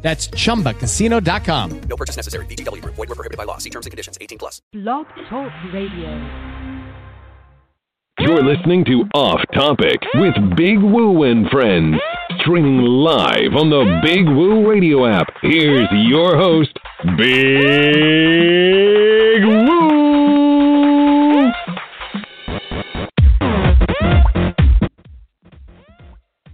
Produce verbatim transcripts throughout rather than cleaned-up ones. That's chumba casino dot com. No purchase necessary. V G W Group. Void where prohibited by law. See terms and conditions. eighteen plus. Blog Talk Radio. You're listening to Off Topic with Big Woo and Friends. Streaming live on the Big Woo radio app. Here's your host, Big Woo.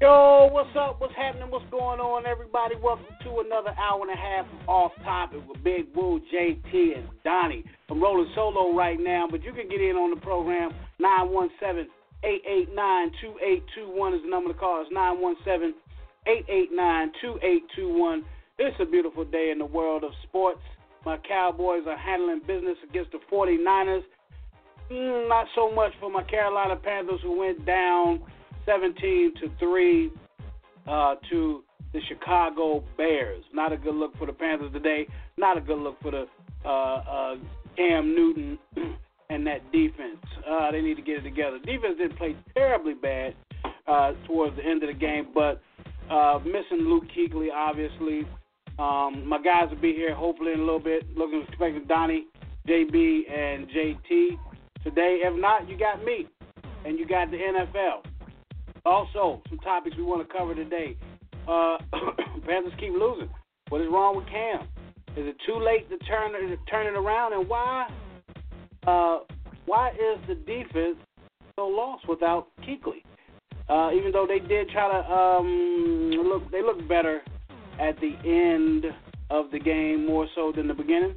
Yo, what's up? What's happening? What's going on, everybody? Welcome to another hour and a half of Off Topic with Big Woo, J T, and Donnie. I'm rolling solo right now, but you can get in on the program. nine one seven, eight eight nine, two eight two one is the number to call. It's nine one seven, eight eight nine, two eight two one. It's a beautiful day in the world of sports. My Cowboys are handling business against the forty-niners. Mm, not so much for my Carolina Panthers, who went down seventeen to three uh, to the Chicago Bears. Not a good look for the Panthers today. Not a good look for the uh, uh, Cam Newton and that defense. Uh, they need to get it together. Defense didn't play terribly bad uh, towards the end of the game, but uh, missing Luke Kuechly, obviously. Um, my guys will be here hopefully in a little bit. Looking, expecting Donnie, J B, and J T today. If not, you got me, and you got the N F L. Also, some topics we want to cover today. Uh, Panthers keep losing. What is wrong with Cam? Is it too late to turn, to turn it around? And why uh, why is the defense so lost without Kuechly? Uh, even though they did try to um, look, they look better at the end of the game more so than the beginning.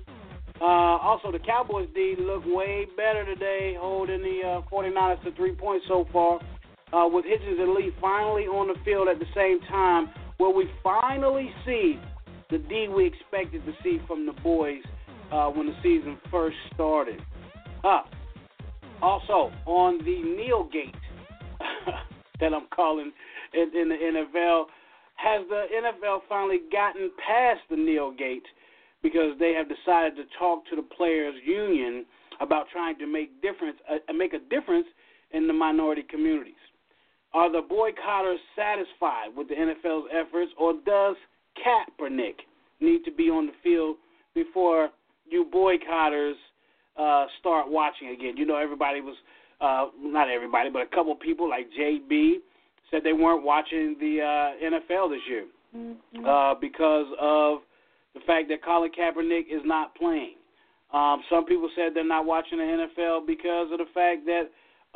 Uh, also, the Cowboys D look way better today, holding the uh, forty-niners to three points so far. Uh, with Hitchens and Lee finally on the field at the same time, where we finally see the D we expected to see from the boys uh, when the season first started. Uh, also, on the Neogate that I'm calling in, in the N F L, has the N F L finally gotten past the Neogate because they have decided to talk to the players' union about trying to make difference, uh, make a difference in the minority communities? Are the boycotters satisfied with the N F L's efforts, or does Kaepernick need to be on the field before you boycotters uh, start watching again? You know, everybody was, uh, not everybody, but a couple people like J B said they weren't watching the uh, N F L this year mm-hmm. uh, because of the fact that Colin Kaepernick is not playing. Um, some people said they're not watching the N F L because of the fact that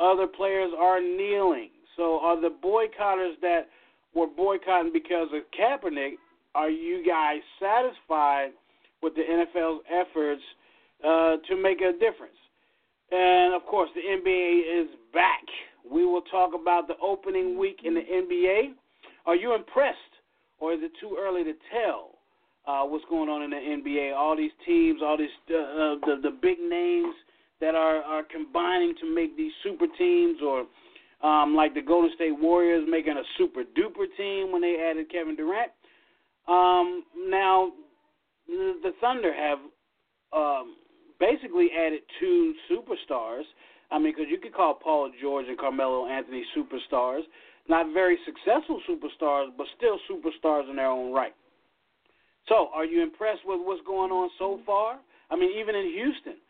other players are kneeling. So are the boycotters that were boycotting because of Kaepernick, are you guys satisfied with the N F L's efforts uh, to make a difference? And, of course, the N B A is back. We will talk about the opening week in the N B A. Are you impressed, or is it too early to tell uh, what's going on in the N B A? All these teams, all these uh, the, the big names that are, are combining to make these super teams, or – Um, like the Golden State Warriors making a super-duper team when they added Kevin Durant. Um, now, the Thunder have um, basically added two superstars. I mean, because you could call Paul George and Carmelo Anthony superstars. Not very successful superstars, but still superstars in their own right. So, are you impressed with what's going on so far? I mean, even in Houston.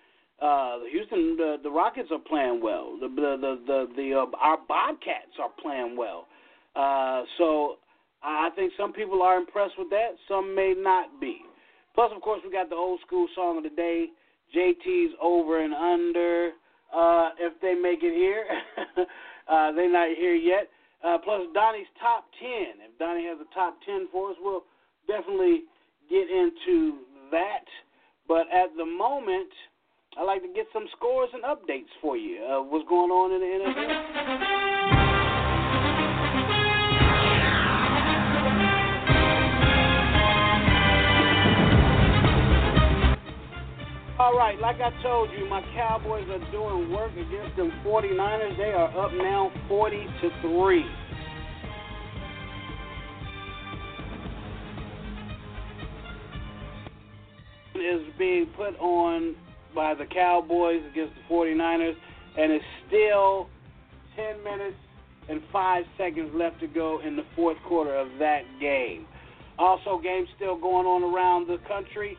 Uh, Houston, the, the Rockets are playing well. The the the, the, the uh, our Bobcats are playing well. Uh, so I think some people are impressed with that. Some may not be. Plus, of course, we got the old school song of the day, J T's Over and Under. Uh, if they make it here, uh, they're not here yet. Uh, plus, Donnie's top ten. If Donnie has a top ten for us, we'll definitely get into that. But at the moment, I'd like to get some scores and updates for you. Uh, what's going on in the N F L? All right, like I told you, my Cowboys are doing work against them forty-niners. They are up now forty to three. Is being put on by the Cowboys against the forty-niners, and it's still ten minutes and five seconds left to go in the fourth quarter of that game. Also, games still going on around the country.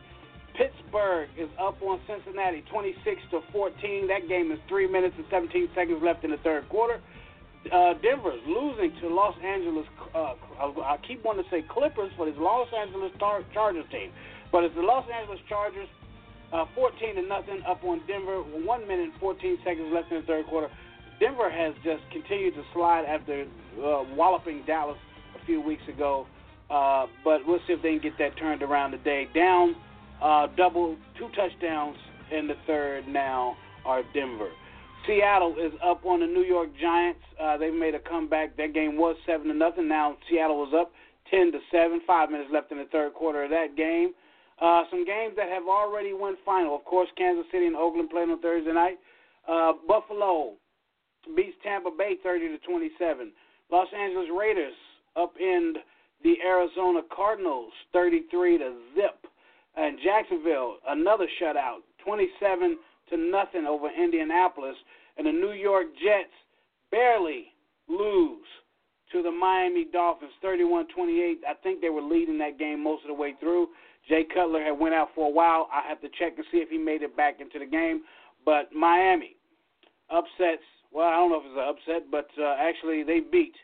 Pittsburgh is up on Cincinnati twenty-six to fourteen. That game is three minutes and seventeen seconds left in the third quarter. Uh, Denver's losing to Los Angeles. Uh, I keep wanting to say Clippers, but it's Los Angeles Tar- Chargers team. But it's the Los Angeles Chargers, uh, fourteen to nothing up on Denver. One minute and fourteen seconds left in the third quarter. Denver has just continued to slide after uh, walloping Dallas a few weeks ago. Uh, but we'll see if they can get that turned around today. Down uh, double, two touchdowns in the third now are Denver. Seattle is up on the New York Giants. Uh, they've made a comeback. That game was seven to nothing. Now Seattle is up ten to seven. Five minutes left in the third quarter of that game. Uh, some games that have already won final. Of course, Kansas City and Oakland played on Thursday night. Uh, Buffalo beats Tampa Bay thirty to twenty-seven. Los Angeles Raiders upend the Arizona Cardinals thirty-three to zip. And Jacksonville, another shutout, twenty-seven to nothing over Indianapolis. And the New York Jets barely lose to the Miami Dolphins thirty-one twenty-eight. I think they were leading that game most of the way through. Jay Cutler had went out for a while. I have to check to see if he made it back into the game. But Miami upsets, well, I don't know if it's an upset, but uh, actually they beat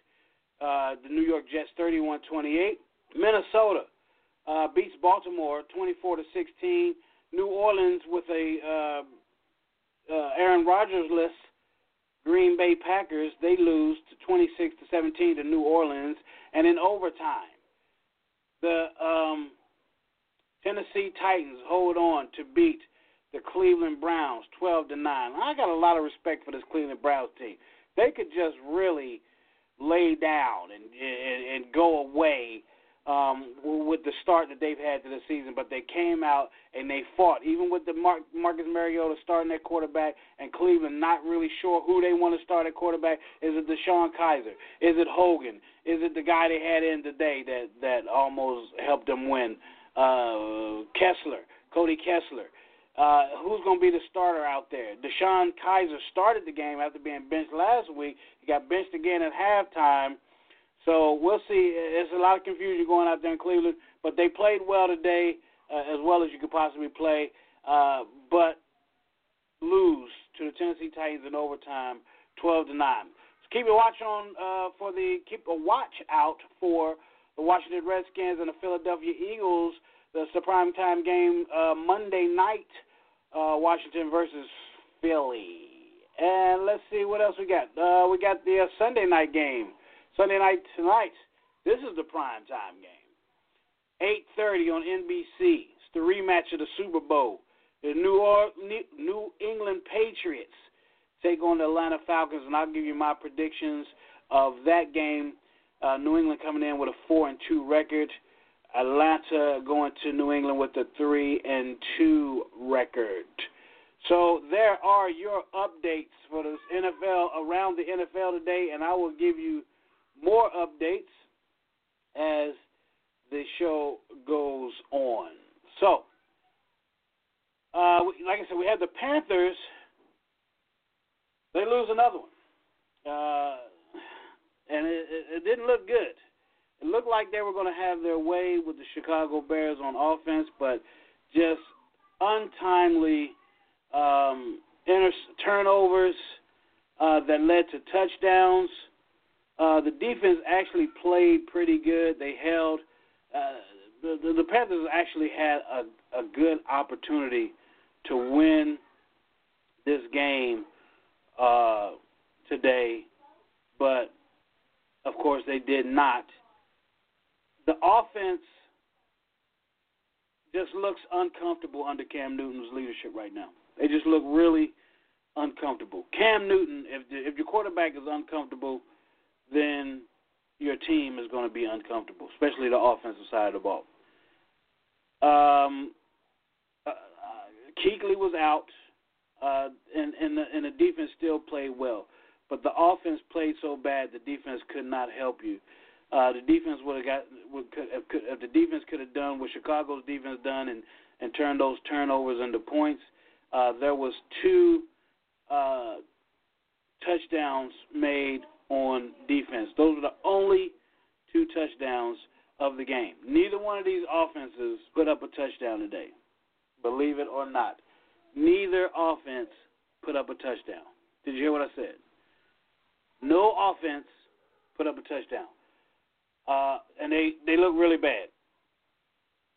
uh, the New York Jets thirty-one twenty-eight. Minnesota uh, beats Baltimore twenty-four to sixteen. New Orleans with a uh, uh, Aaron Rodgers-less Green Bay Packers, they lose to twenty-six to seventeen to New Orleans. And in overtime, the um, – Tennessee Titans hold on to beat the Cleveland Browns twelve to nine. I got a lot of respect for this Cleveland Browns team. They could just really lay down and and, and go away um, with the start that they've had to the season, but they came out and they fought, even with the Mar- Marcus Mariota starting their quarterback and Cleveland not really sure who they want to start at quarterback. Is it Deshone Kizer? Is it Hogan? Is it the guy they had in today that, that almost helped them win? Uh, Kessler, Cody Kessler. Uh, who's going to be the starter out there? Deshone Kizer started the game after being benched last week. He got benched again at halftime. So we'll see. There's a lot of confusion going out there in Cleveland, but they played well today, uh, as well as you could possibly play, uh, but lose to the Tennessee Titans in overtime, twelve to nine. So keep a watch on uh, for the keep a watch out for. The Washington Redskins and the Philadelphia Eagles, the primetime game uh, Monday night, uh, Washington versus Philly. And let's see what else we got. Uh, we got the uh, Sunday night game, Sunday night tonight. This is the primetime game, eight thirty on N B C. It's the rematch of the Super Bowl. The New, or- New England Patriots take on the Atlanta Falcons, and I'll give you my predictions of that game. Uh, New England coming in with a four and two record. Atlanta going to New England with a three and two record. So there are your updates for this N F L around the N F L today, and I will give you more updates as the show goes on. So, uh, like I said, we have the Panthers. They lose another one. Uh, And it, it didn't look good. It looked like they were going to have their way with the Chicago Bears on offense, but just untimely um, inter- turnovers uh, that led to touchdowns. Uh, the defense actually played pretty good. They held. Uh, the, the, the Panthers actually had a, a good opportunity to win this game uh, today, but of course, they did not. The offense just looks uncomfortable under Cam Newton's leadership right now. They just look really uncomfortable. Cam Newton, if if your quarterback is uncomfortable, then your team is going to be uncomfortable, especially the offensive side of the ball. Um, uh, Kuechly was out, uh, and, and, the, and the defense still played well. But the offense played so bad, the defense could not help you. Uh, the defense would have got would, could, could, if the defense could have done what Chicago's defense done and, and turned those turnovers into points. Uh, there was two uh, touchdowns made on defense. Those were the only two touchdowns of the game. Neither one of these offenses put up a touchdown today, believe it or not. Neither offense put up a touchdown. Did you hear what I said? No offense put up a touchdown. Uh, and they, they look really bad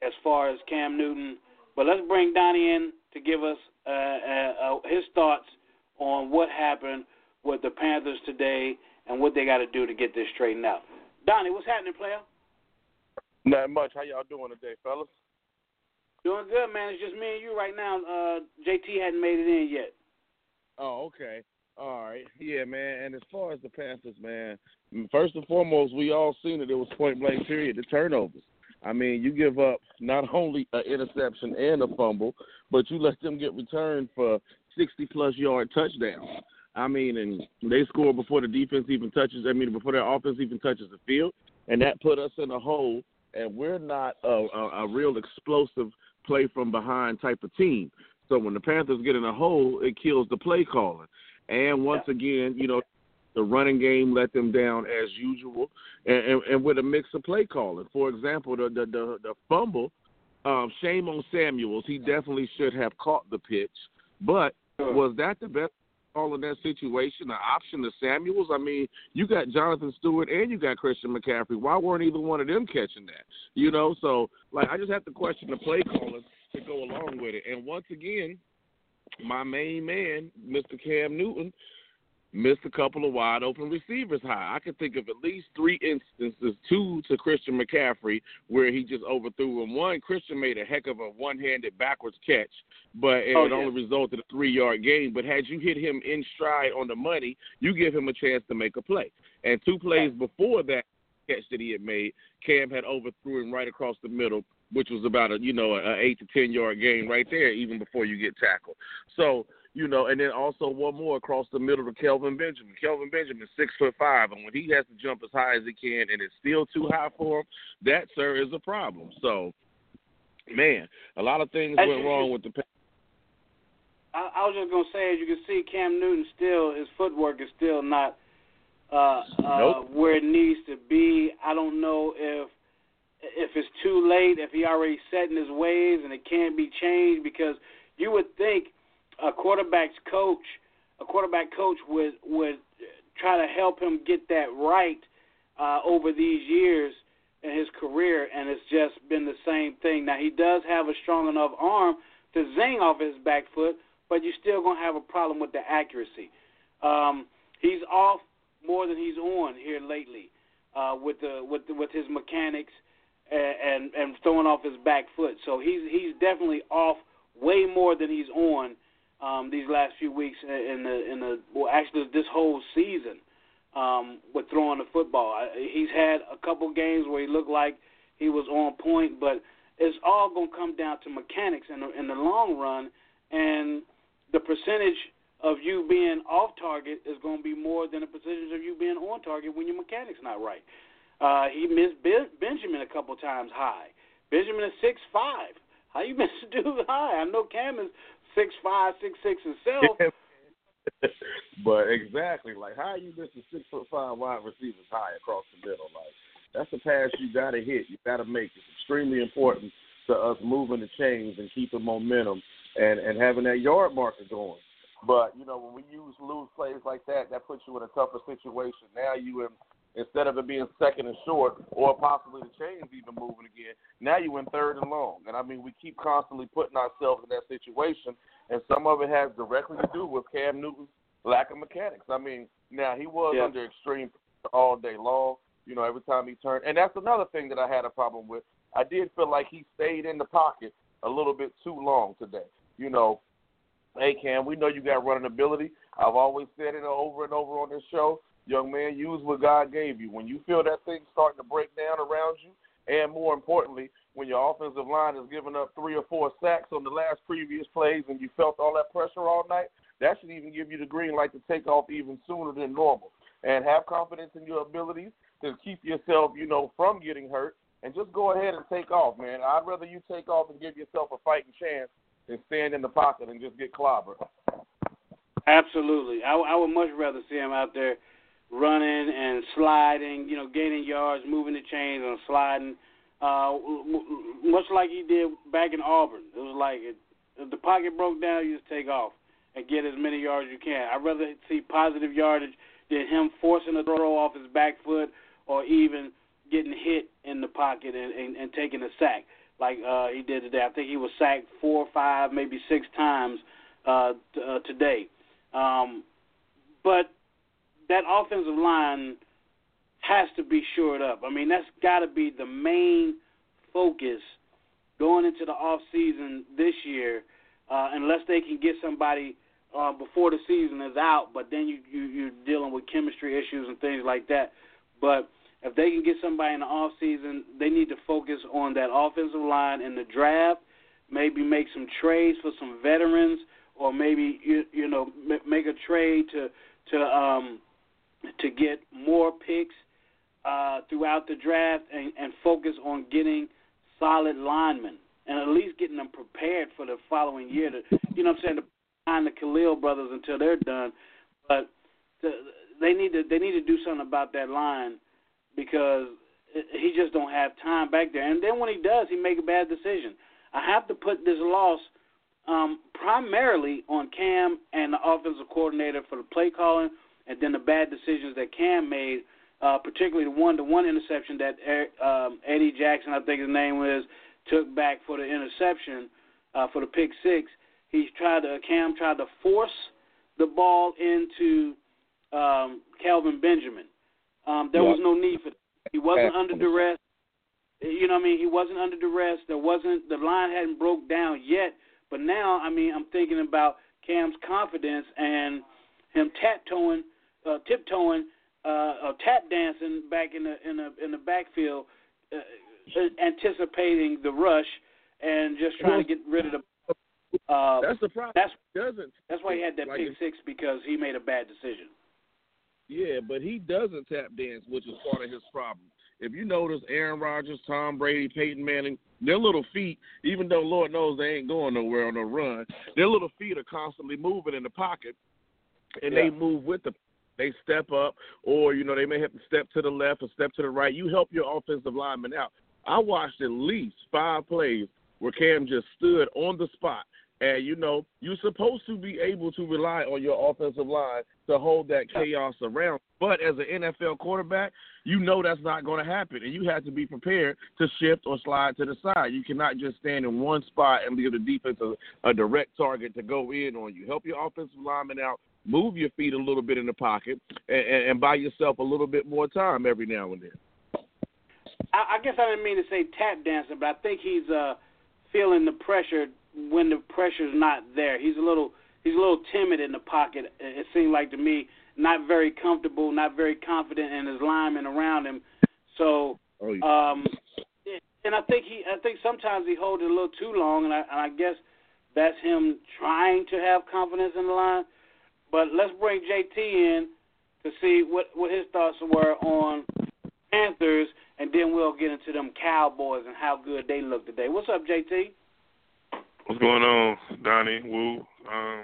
as far as Cam Newton. But let's bring Donnie in to give us uh, uh, his thoughts on what happened with the Panthers today and what they got to do to get this straightened out. Donnie, what's happening, player? Not much. How y'all doing today, fellas? Doing good, man. It's just me and you right now. Uh, J T hadn't made it in yet. Oh, okay. All right. Yeah, man. And as far as the Panthers, man, first and foremost, we all seen it. It was point-blank period, the turnovers. I mean, you give up not only an interception and a fumble, but you let them get returned for sixty-plus yard touchdowns. I mean, and they score before the defense even touches – I mean, before their offense even touches the field, and that put us in a hole, and we're not a, a, a real explosive play-from-behind type of team. So when the Panthers get in a hole, it kills the play calling. And once again, you know, the running game let them down as usual, and, and, and with a mix of play calling. For example, the the, the, the fumble, um, shame on Samuels. He definitely should have caught the pitch. But was that the best all in that situation, the option to Samuels? I mean, you got Jonathan Stewart and you got Christian McCaffrey. Why weren't either one of them catching that? You know, so, like, I just have to question the play calling to go along with it. And once again, my main man, Mister Cam Newton, missed a couple of wide-open receivers high. I can think of at least three instances, two to Christian McCaffrey, where he just overthrew him. One, Christian made a heck of a one-handed backwards catch, but it oh, yeah. only resulted in a three-yard gain. But had you hit him in stride on the money, you give him a chance to make a play. And two plays yeah. before that catch that he had made, Cam had overthrew him right across the middle, which was about a, you know, an eight to ten yard gain right there even before you get tackled. So, you know, and then also one more across the middle to Kelvin Benjamin. Kelvin Benjamin, six foot five, and when he has to jump as high as he can and it's still too high for him, that, sir, is a problem. So, man, a lot of things as went wrong can, with the I, I was just going to say, as you can see, Cam Newton still, his footwork is still not uh, uh, nope. where it needs to be. I don't know if if it's too late, if he already set in his ways and it can't be changed, because you would think a quarterback's coach, a quarterback coach would would try to help him get that right uh, over these years in his career, and it's just been the same thing. Now, he does have a strong enough arm to zing off his back foot, but you're still going to have a problem with the accuracy. Um, he's off more than he's on here lately uh, with the with the, with his mechanics and, and and throwing off his back foot. So he's he's definitely off way more than he's on um, these last few weeks in the in the well actually this whole season um, with throwing the football. He's had a couple games where he looked like he was on point, but it's all gonna come down to mechanics in the, in the long run, and the percentage of you being off target is gonna be more than the percentage of you being on target when your mechanics not right. Uh, he missed ben- Benjamin a couple times high. Benjamin is six five. How you miss a dude high? I know Cam is six five, six six himself. But exactly, like, how you miss a six foot five wide receiver high across the middle? Like, that's a pass you got to hit. You got to make. It's extremely important to us moving the chains and keeping momentum and, and having that yard marker going. But, you know, when we use loose plays like that, that puts you in a tougher situation. Now you in – instead of it being second and short or possibly the chains even moving again, now you're in third and long. And, I mean, we keep constantly putting ourselves in that situation, and some of it has directly to do with Cam Newton's lack of mechanics. I mean, now he was yeah. under extreme pressure all day long, you know, every time he turned. And that's another thing that I had a problem with. I did feel like he stayed in the pocket a little bit too long today. You know, hey, Cam, we know you got running ability. I've always said it over and over on this show. Young man, use what God gave you. When you feel that thing starting to break down around you, and more importantly, when your offensive line is giving up three or four sacks on the last previous plays and you felt all that pressure all night, that should even give you the green light to take off even sooner than normal. And have confidence in your abilities to keep yourself, you know, from getting hurt, and just go ahead and take off, man. I'd rather you take off and give yourself a fighting chance than stand in the pocket and just get clobbered. Absolutely. I, I would much rather see him out there running and sliding, you know, gaining yards, moving the chains and sliding, uh, much like he did back in Auburn. It was like it, if the pocket broke down, you just take off and get as many yards as you can. I'd rather see positive yardage than him forcing a throw off his back foot or even getting hit in the pocket and, and, and taking a sack like uh, he did today. I think he was sacked four or five, maybe six times uh, t- uh, today. Um, but that offensive line has to be shored up. I mean, that's got to be the main focus going into the offseason this year, uh, unless they can get somebody Uh, before the season is out, but then you, you, you're dealing with chemistry issues and things like that. But if they can get somebody in the offseason, they need to focus on that offensive line in the draft, maybe make some trades for some veterans, or maybe, you, you know, m- make a trade to to um, to get more picks uh, throughout the draft and, and focus on getting solid linemen and at least getting them prepared for the following year to, you know what I'm saying, to behind the Khalil brothers until they're done, but they need to they need to do something about that line because he just don't have time back there. And then when he does, he make a bad decision. I have to put this loss um, primarily on Cam and the offensive coordinator for the play calling, and then the bad decisions that Cam made, uh, particularly the one-to-one interception that um, Eddie Jackson, I think his name was, took back for the interception uh, for the pick six. He tried to Cam tried to force the ball into um, Kelvin Benjamin. Um, there yeah. was no need for that. He wasn't under duress. You know what I mean? He wasn't under duress. There wasn't the line hadn't broke down yet. But now, I mean, I'm thinking about Cam's confidence and him tap-toeing, uh, tiptoeing, uh, or tap dancing back in the in the in the backfield, uh, anticipating the rush and just trying to get rid of the. Uh, that's the problem. That's, doesn't that's why he had that like pick six, because he made a bad decision. Yeah, but he doesn't tap dance, which is part of his problem. If you notice, Aaron Rodgers, Tom Brady, Peyton Manning, their little feet, even though Lord knows they ain't going nowhere on the run, their little feet are constantly moving in the pocket, and yeah. they move with the they step up, or, you know, they may have to step to the left or step to the right. You help your offensive lineman out. I watched at least five plays where Cam just stood on the spot. And, you know, you're supposed to be able to rely on your offensive line to hold that chaos around. But as an N F L quarterback, you know that's not going to happen, and you have to be prepared to shift or slide to the side. You cannot just stand in one spot and leave the defense a, a direct target to go in on you. Help your offensive lineman out, move your feet a little bit in the pocket, and, and, and buy yourself a little bit more time every now and then. I, I guess I didn't mean to say tap dancing, but I think he's uh, feeling the pressure – when the pressure's not there. He's a little he's a little timid in the pocket, it seemed like to me, not very comfortable, not very confident in his linemen around him. So, oh, yeah. um, and I think he I think sometimes he holds it a little too long, and I, and I guess that's him trying to have confidence in the line. But let's bring J T in to see what, what his thoughts were on Panthers, and then we'll get into them Cowboys and how good they look today. What's up, J T? What's going on, Donnie, Woo? Um,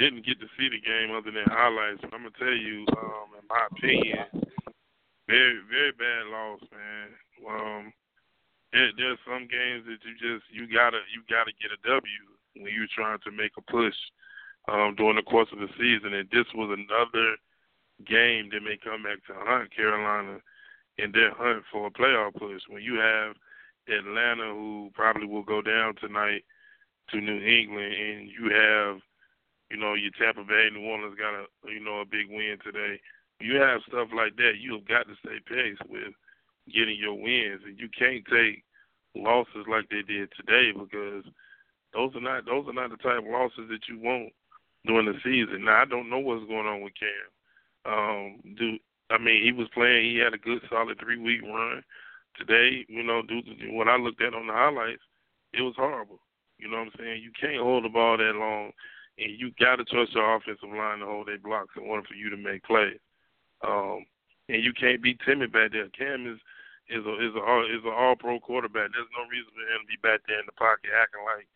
didn't get to see the game other than highlights, but I'm going to tell you, um, in my opinion, very, very bad loss, man. Um, there, there's some games that you just, you got to you gotta get a W when you're trying to make a push um, during the course of the season, and this was another game that may come back to haunt Carolina in their hunt for a playoff push. When you have Atlanta, who probably will go down tonight to New England, and you have, you know, your Tampa Bay, New Orleans got a, you know, a big win today. You have stuff like that. You have got to stay paced with getting your wins, and you can't take losses like they did today, because those are not those are not the type of losses that you want during the season. Now, I don't know what's going on with Cam. Um, do I mean he was playing? He had a good, solid three week run. Today, you know, due to what I looked at on the highlights, it was horrible. You know what I'm saying? You can't hold the ball that long, and you got to trust your offensive line to hold their blocks in order for you to make plays. Um, and you can't be timid back there. Cam is is a, is a, is an all-pro quarterback. There's no reason for him to be back there in the pocket acting like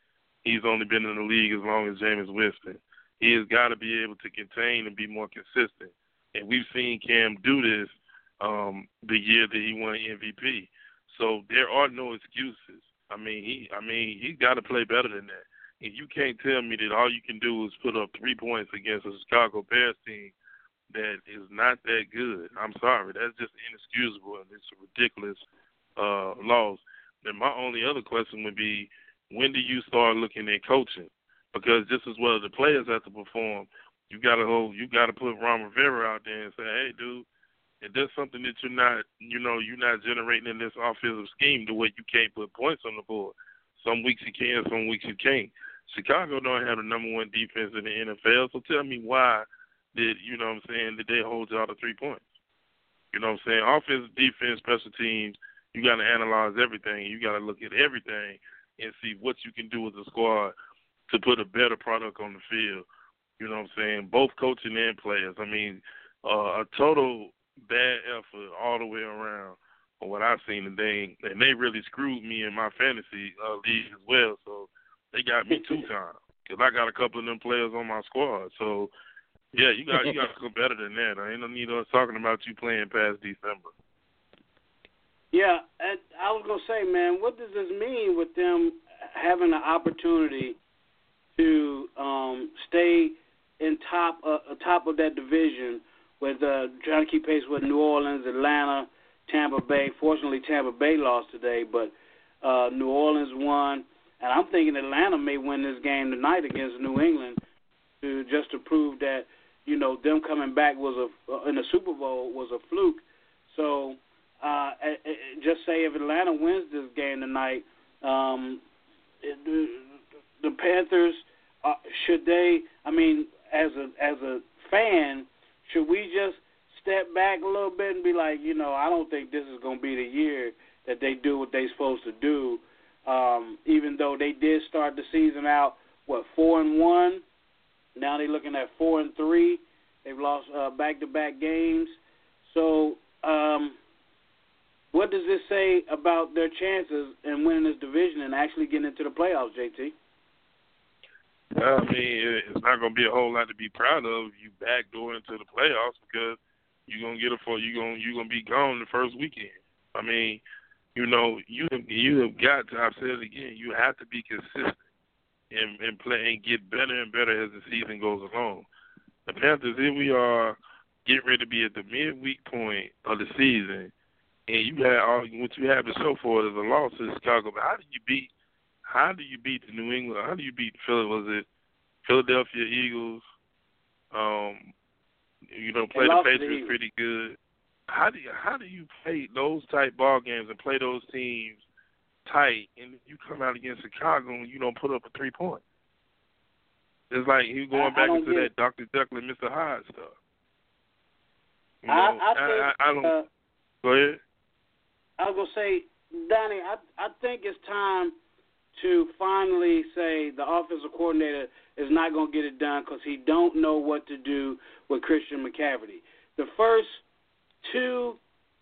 he's only been in the league as long as Jameis Winston. He has got to be able to contain and be more consistent. And we've seen Cam do this um, the year that he won M V P. So there are no excuses. I mean, he I mean, he's got to play better than that. And you can't tell me that all you can do is put up three points against a Chicago Bears team that is not that good. I'm sorry. That's just inexcusable, and it's a ridiculous uh, loss. And my only other question would be, when do you start looking at coaching? Because just as well as the players have to perform, you got to hold, you got to put Ron Rivera out there and say, hey, dude, if there's something that you're not, you know, you're not generating in this offensive scheme to where you can't put points on the board. Some weeks you can, some weeks you can't. Chicago don't have the number one defense in the N F L, so tell me why did, you know what I'm saying, did they hold y'all to three points? You know what I'm saying? Offense, defense, special teams, you got to analyze everything. You got to look at everything and see what you can do with the squad to put a better product on the field. You know what I'm saying? Both coaching and players. I mean, uh, a total bad effort all the way around on what I've seen today. And they really screwed me in my fantasy uh, league as well. So they got me two times because I got a couple of them players on my squad. So, yeah, you got you got to go better than that. I ain't no need us talking about you playing past December. Yeah, I was going to say, man, what does this mean with them having an opportunity to um, stay in top uh, top of that division with uh, trying to keep pace with New Orleans, Atlanta, Tampa Bay? Fortunately, Tampa Bay lost today, but uh, New Orleans won, and I'm thinking Atlanta may win this game tonight against New England, to just to prove that, you know, them coming back was a uh, in the Super Bowl was a fluke. So uh, just say if Atlanta wins this game tonight, um, it, the Panthers. Uh, should they, I mean, as a as a fan, should we just step back a little bit and be like, you know, I don't think this is going to be the year that they do what they're supposed to do, um, even though they did start the season out, what, four and one? Now they're looking at four and three. They've lost uh, back-to-back games. So um, what does this say about their chances in winning this division and actually getting into the playoffs, J T? I mean, it's not going to be a whole lot to be proud of if you backdoor into the playoffs, because you're going to get a four. You're going you're going to be gone the first weekend. I mean, you know, you have, you have got to. I've said it again. You have to be consistent and, and play and get better and better as the season goes along. The Panthers, here we are, getting ready to be at the midweek point of the season, and you had all what you have to show for it is a loss to Chicago. But how do you beat? How do you beat the New England? How do you beat Philly? Was it Philadelphia Eagles? Um, you know, play the Patriots pretty good. How do you how do you play those tight ball games and play those teams tight, and you come out against Chicago and you don't put up a three point? It's like you going back into that Doctor Jekyll and Mister Hyde stuff. You know, I, I, think, I, I don't. Uh, go ahead. I was gonna say, Donnie, I I think it's time to finally say the offensive coordinator is not going to get it done because he don't know what to do with Christian McCaffrey. The first two,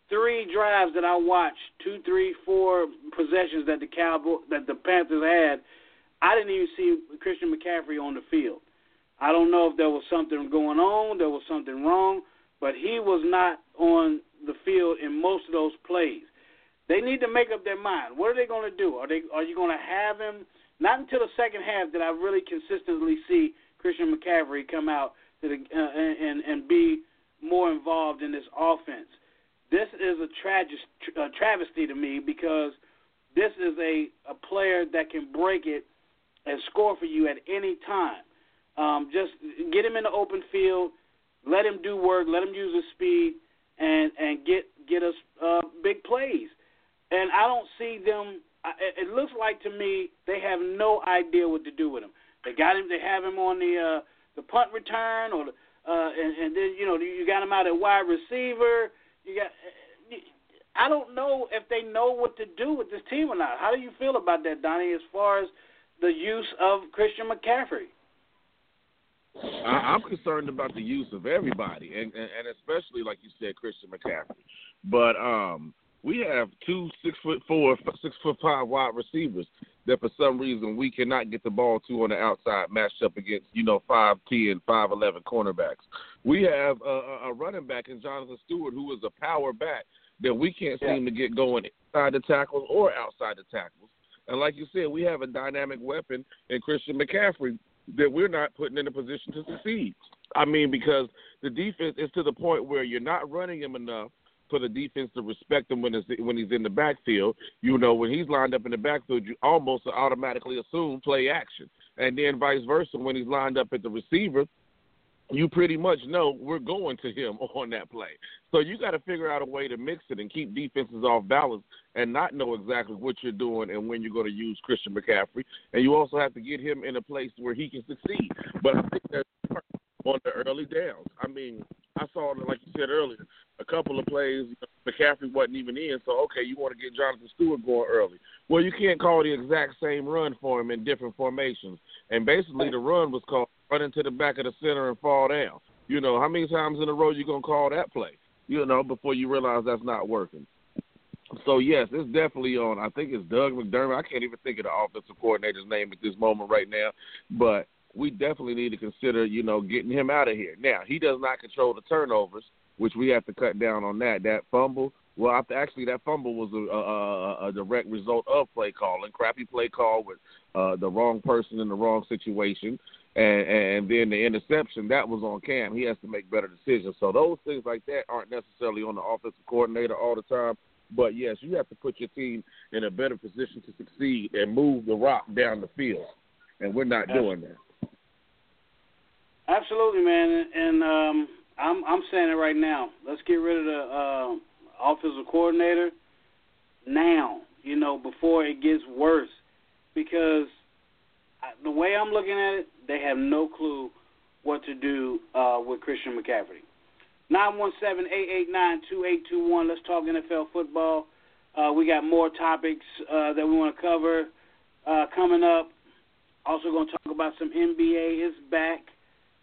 three drives that I watched, two, three, four possessions that the Cowboys, that the Panthers had, I didn't even see Christian McCaffrey on the field. I don't know if there was something going on, there was something wrong, but he was not on the field in most of those plays. They need to make up their mind. What are they going to do? Are they? Are you going to have him? Not until the second half did I really consistently see Christian McCaffrey come out to the, uh, and and be more involved in this offense. This is a tragic uh, travesty to me, because this is a, a player that can break it and score for you at any time. Um, just get him in the open field, let him do work, let him use his speed, and and get get us uh, big plays. And I don't see them. It looks like to me they have no idea what to do with him. They got him. They have him on the uh, the punt return, or the, uh, and, and then you know you got him out at wide receiver. You got. I don't know if they know what to do with this team or not. How do you feel about that, Donnie, as far as the use of Christian McCaffrey? I'm concerned about the use of everybody, and, and, and especially, like you said, Christian McCaffrey. But um, we have two six foot four, six foot five wide receivers that for some reason we cannot get the ball to on the outside matched up against, you know, five ten, five eleven cornerbacks. We have a, a running back in Jonathan Stewart who is a power back that we can't yeah. seem to get going inside the tackles or outside the tackles. And like you said, we have a dynamic weapon in Christian McCaffrey that we're not putting in a position to succeed. I mean, because the defense is to the point where you're not running him enough for the defense to respect him when, it's, when he's in the backfield. You know, when he's lined up in the backfield, you almost automatically assume play action. And then vice versa, when he's lined up at the receiver, you pretty much know we're going to him on that play. So you got to figure out a way to mix it and keep defenses off balance and not know exactly what you're doing and when you're going to use Christian McCaffrey. And you also have to get him in a place where he can succeed. But I think that's part on the early downs. I mean, I saw, like you said earlier, a couple of plays McCaffrey wasn't even in. So, okay, you want to get Jonathan Stewart going early. Well, you can't call the exact same run for him in different formations. And basically the run was called run into the back of the center and fall down. You know, how many times in a row you going to call that play, you know, before you realize that's not working? So, yes, it's definitely on. I think it's Doug McDermott. I can't even think of the offensive coordinator's name at this moment right now. But we definitely need to consider, you know, getting him out of here. Now, he does not control the turnovers, which we have to cut down on that. That fumble, well, actually, that fumble was a, a, a direct result of play calling, crappy play call with uh, the wrong person in the wrong situation. And, and then the interception, that was on Cam. He has to make better decisions. So those things like that aren't necessarily on the offensive coordinator all the time. But, yes, you have to put your team in a better position to succeed and move the rock down the field. And we're not doing that. Absolutely, man. And um, I'm, I'm saying it right now. Let's get rid of the uh, offensive coordinator now, you know, before it gets worse. Because the way I'm looking at it, they have no clue what to do uh, with Christian McCaffrey. nine one seven, eight eight nine, two eight two one. Let's talk N F L football. Uh, we got more topics uh, that we want to cover uh, coming up. Also going to talk about some N B A. It's back.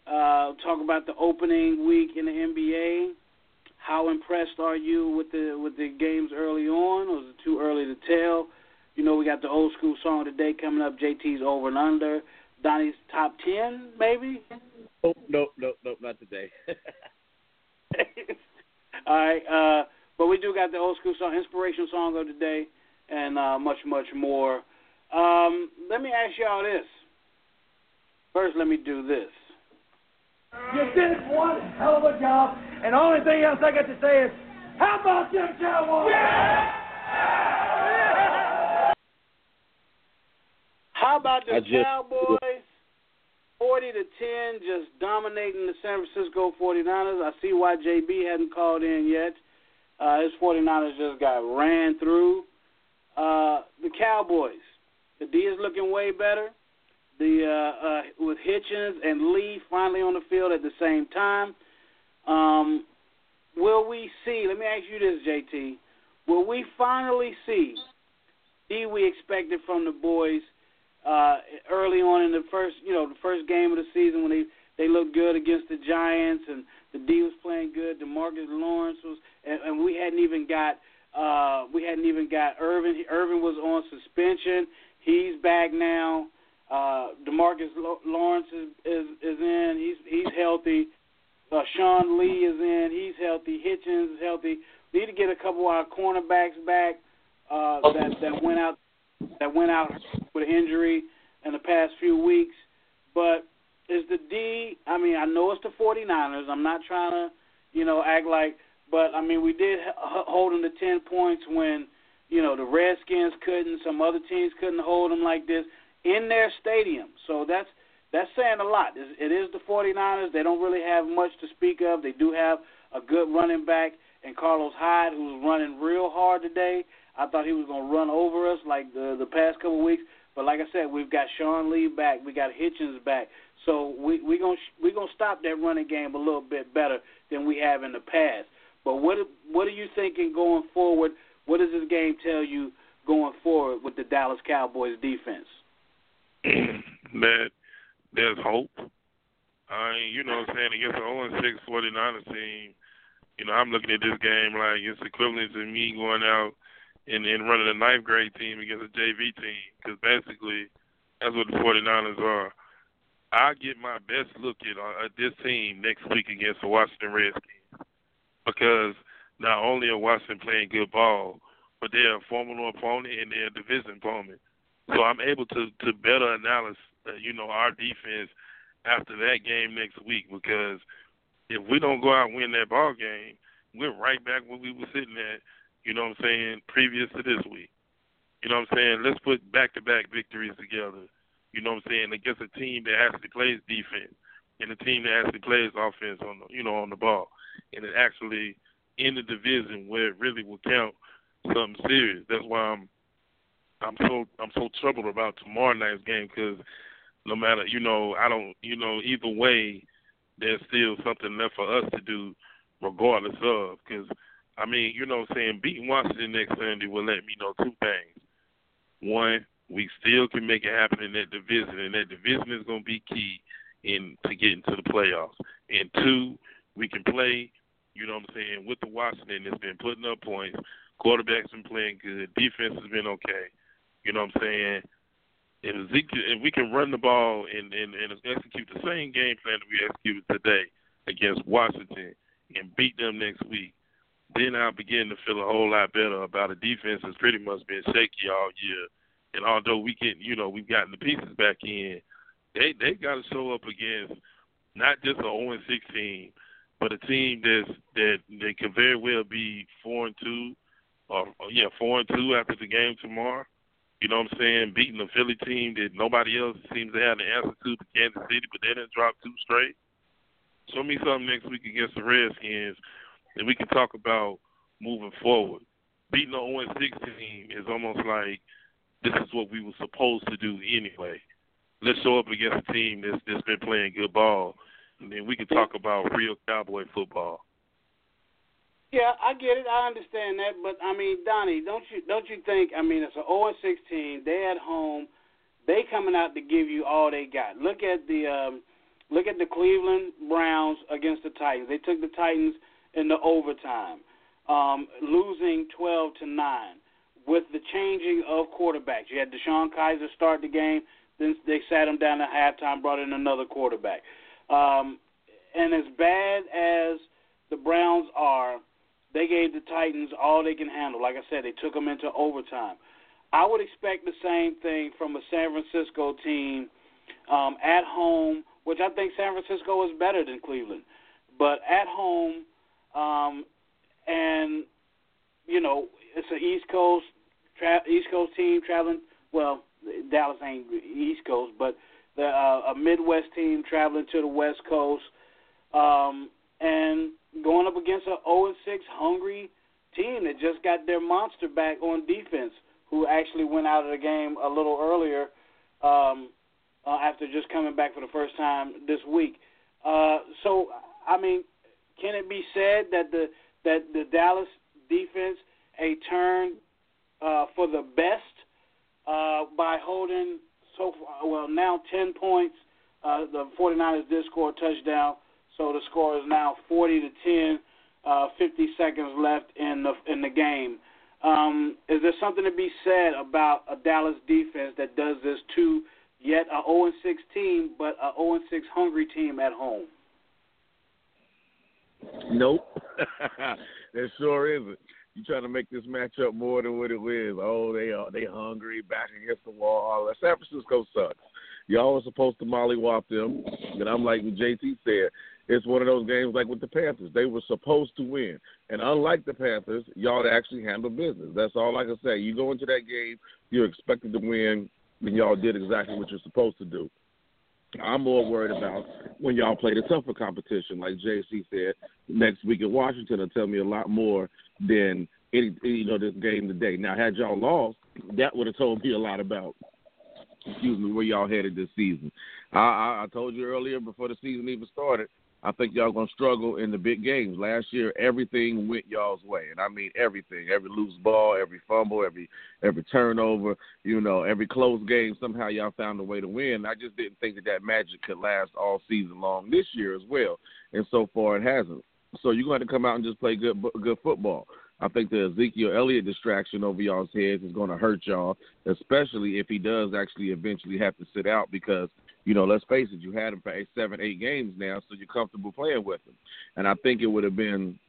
Uh, talk about the opening week in the N B A. How impressed are you with the with the games early on, or is it too early to tell? You know, we got the old school song of the day coming up, J T's Over and Under. Donnie's Top ten, maybe? Oh, no, no, no, not today. All right. Uh, but we do got the old school song, inspirational song of the day, and uh, much, much more. Um, let me ask y'all this. First, let me do this. You did one hell of a job, and the only thing else I got to say is, how about them Cowboys? Yeah! Yeah! How about the just, Cowboys, forty to ten, just dominating the San Francisco forty-niners? I see why J B hadn't called in yet. Uh, his forty-niners just got ran through. Uh, the Cowboys, the D is looking way better. The uh, uh, with Hitchens and Lee finally on the field at the same time. Um, will we see, let me ask you this, J T, will we finally see D we expected from the boys Uh, early on in the first, you know, the first game of the season when they, they looked good against the Giants and the D was playing good, DeMarcus Lawrence was, and, and we hadn't even got, uh, we hadn't even got Irving. Irving was on suspension. He's back now. Uh, DeMarcus Lawrence is, is, is in. He's he's healthy. Uh, Sean Lee is in. He's healthy. Hitchens is healthy. We need to get a couple of our cornerbacks back uh, that that went out. that went out with injury in the past few weeks. But is the D, I mean, I know it's the forty-niners. I'm not trying to, you know, act like, but, I mean, we did hold them to ten points when, you know, the Redskins couldn't, some other teams couldn't hold them like this in their stadium. So that's that's saying a lot. It is the forty-niners. They don't really have much to speak of. They do have a good running back and Carlos Hyde, who's running real hard today. I thought he was going to run over us like the the past couple of weeks, but like I said, we've got Sean Lee back, we got Hitchens back, so we we going we going to stop that running game a little bit better than we have in the past. But what what are you thinking going forward What does this game tell you going forward with the Dallas Cowboys defense? That there's hope. I mean, you know what I'm saying? Against an oh and six forty-niners team, you know, I'm looking at this game like it's equivalent to me going out and, and running a ninth grade team against a J V team, because basically that's what the forty-niners are. I get my best look at, uh, at this team next week against the Washington Redskins, because not only are Washington playing good ball, but they're a formidable opponent and they're a division opponent. So I'm able to, to better analyze, uh, you know, our defense after that game next week, because if we don't go out and win that ball game, we're right back where we were sitting at, you know what I'm saying, previous to this week. You know what I'm saying? Let's put back-to-back victories together, you know what I'm saying, against a team that actually plays defense and a team that actually plays offense on the, you know, on the ball, and it actually in the division where it really will count something serious. That's why I'm I'm so I'm so troubled about tomorrow night's game, because no matter, you know, I don't, you know, either way, there's still something left for us to do regardless of, because, I mean, you know what I'm saying, beating Washington next Sunday will let me know two things. One, we still can make it happen in that division, and that division is going to be key in to getting to the playoffs. And two, we can play, you know what I'm saying, with the Washington that's been putting up points. Quarterback's been playing good. Defense has been okay. You know what I'm saying? If, Ezekiel, if we can run the ball and, and, and execute the same game plan that we executed today against Washington and beat them next week, then I'll begin to feel a whole lot better about a defense that's pretty much been shaky all year. And although we can, you know, we've gotten the pieces back in, they they got to show up against not just an oh and six team, but a team that's, that they could very well be four and two, or yeah, four and two after the game tomorrow. You know what I'm saying? Beating a Philly team that nobody else seems to have the answer to, but Kansas City, but they didn't drop two straight. Show me something next week against the Redskins that we can talk about moving forward. Beating an oh and six team is almost like this is what we were supposed to do anyway. Let's show up against a team that's, that's been playing good ball, and then we can talk about real Cowboy football. Yeah, I get it. I understand that, but I mean, Donnie, don't you don't you think? I mean, it's an oh and six team. They at home. They coming out to give you all they got. Look at the um, look at the Cleveland Browns against the Titans. They took the Titans in the overtime, um, losing twelve to nine with the changing of quarterbacks. You had Deshone Kizer start the game. Then they sat him down at halftime, brought in another quarterback. Um, and as bad as the Browns are, they gave the Titans all they can handle. Like I said, they took them into overtime. I would expect the same thing from a San Francisco team um, at home, which I think San Francisco is better than Cleveland. But at home, um, and, you know, it's an East Coast tra- East Coast team traveling. Well, Dallas ain't East Coast, but the, uh, a Midwest team traveling to the West Coast, um, and going up against an oh and six hungry team that just got their monster back on defense, who actually went out of the game a little earlier um, uh, after just coming back for the first time this week. Uh, so, I mean, can it be said that the that the Dallas defense a turn uh, for the best uh, by holding so far, well now ten points? Uh, the forty-niners did score a touchdown. So the score is now forty to ten, uh, fifty seconds left in the in the game. Um, is there something to be said about a Dallas defense that does this to yet a oh and six team, but a oh and six hungry team at home? Nope. There sure isn't. You trying to make this matchup more than what it is. Oh, they are they hungry, back against the wall. San Francisco sucks. Y'all were supposed to mollywop them, and I'm like J T said, it's one of those games like with the Panthers. They were supposed to win. And unlike the Panthers, y'all actually handle business. That's all I can say. You go into that game, you're expected to win, and y'all did exactly what you're supposed to do. I'm more worried about when y'all play the tougher competition, like J C said, next week in Washington will tell me a lot more than any, you know, this game today. Now, had y'all lost, that would have told me a lot about excuse me, where y'all headed this season. I, I, I told you earlier before the season even started, I think y'all going to struggle in the big games. Last year, everything went y'all's way, and I mean everything. Every loose ball, every fumble, every every turnover, you know, every close game, somehow y'all found a way to win. I just didn't think that that magic could last all season long this year as well, and so far it hasn't. So you're going to have to come out and just play good good football. I think the Ezekiel Elliott distraction over y'all's heads is going to hurt y'all, especially if he does actually eventually have to sit out because, you know, let's face it, you had him for eight, seven, eight games now, so you're comfortable playing with him. And I think it would have been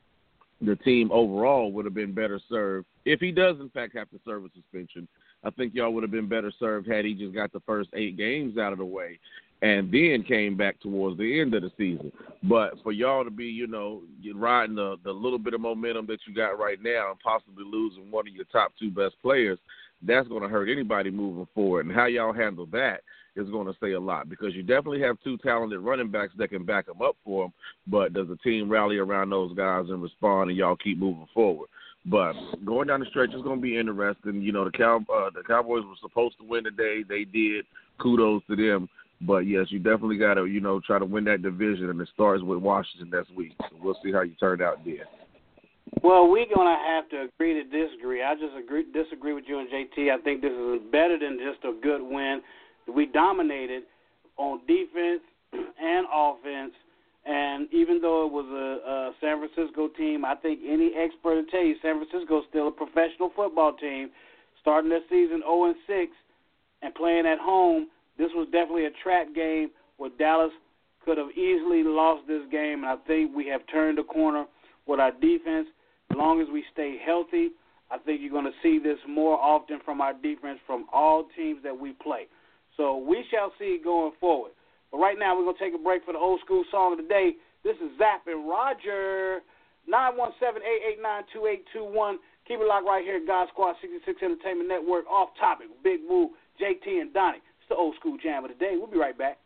the team overall would have been better served. If he does, in fact, have to serve a suspension, I think y'all would have been better served had he just got the first eight games out of the way and then came back towards the end of the season. But for y'all to be, you know, riding the, the little bit of momentum that you got right now and possibly losing one of your top two best players, that's going to hurt anybody moving forward. And how y'all handle that is going to say a lot because you definitely have two talented running backs that can back them up for them, but does the team rally around those guys and respond and y'all keep moving forward? But going down the stretch is going to be interesting. You know, the Cow uh, the Cowboys were supposed to win today. They did. Kudos to them. But, yes, you definitely got to, you know, try to win that division, and it starts with Washington next week. So we'll see how you turned out there. Well, we're going to have to agree to disagree. I just agree, disagree with you and J T. I think this is better than just a good win. We dominated on defense and offense, and even though it was a, a San Francisco team, I think any expert will tell you San Francisco is still a professional football team. Starting their season oh and six and playing at home, this was definitely a trap game where Dallas could have easily lost this game, and I think we have turned the corner with our defense. As long as we stay healthy, I think you're going to see this more often from our defense from all teams that we play. So we shall see going forward. But right now we're going to take a break for the old school song of the day. This is Zap and Roger, nine one seven, eight eight nine, two eight two one. Keep it locked right here at God Squad sixty-six Entertainment Network. Off Topic, Big Woo, J T, and Donnie. It's the old school jam of the day. We'll be right back.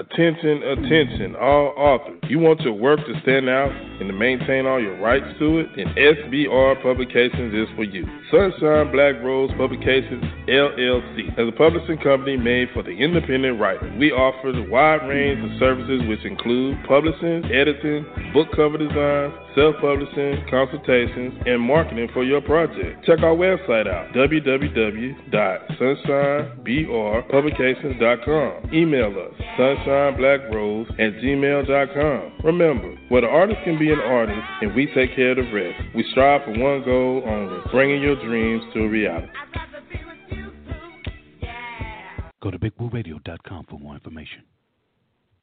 Attention, attention, all authors. You want your work to stand out and to maintain all your rights to it? Then S B R Publications is for you. Sunshine Black Rose Publications, L L C, is a publishing company made for the independent writer. We offer a wide range of services which include publishing, editing, book cover designs, self-publishing, consultations, and marketing for your project. Check our website out, w w w dot sunshine b r publications dot com. Email us, sunshine black rose at gmail dot com. Remember, where the artist can be an artist and we take care of the rest. We strive for one goal only, bringing your dreams to reality. Go to big woo radio dot com for more information.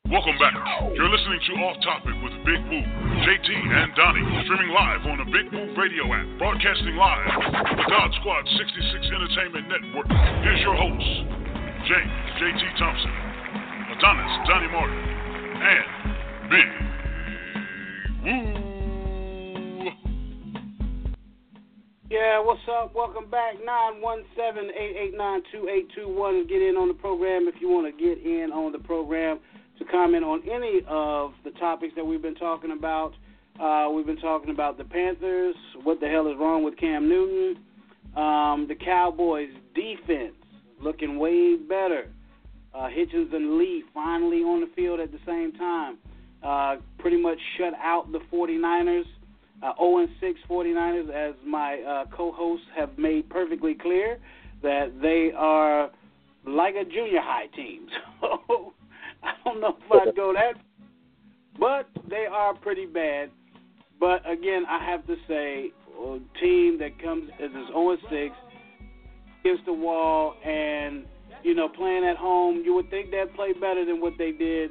Welcome back. You're listening to Off Topic with Big Woo, J T, and Donnie, streaming live on the Big Woo radio app, broadcasting live from the God Squad sixty-six Entertainment Network. Here's your host, James J T Thompson, Adonis Donnie Martin, and Big Woo. Yeah, what's up? Welcome back. nine one seven, eight eight nine, two eight two one. Get in on the program if you want to get in on the program. To comment on any of the topics that we've been talking about. Uh, we've been talking about the Panthers, what the hell is wrong with Cam Newton, um, the Cowboys' defense looking way better, uh, Hitchens and Lee finally on the field at the same time, uh, pretty much shut out the 49ers, uh, oh and six 49ers, as my uh, co-hosts have made perfectly clear that they are like a junior high team. So I don't know if I'd go that, but they are pretty bad. But, again, I have to say, a team that comes as oh and six against the wall and, you know, playing at home, you would think they'd play better than what they did.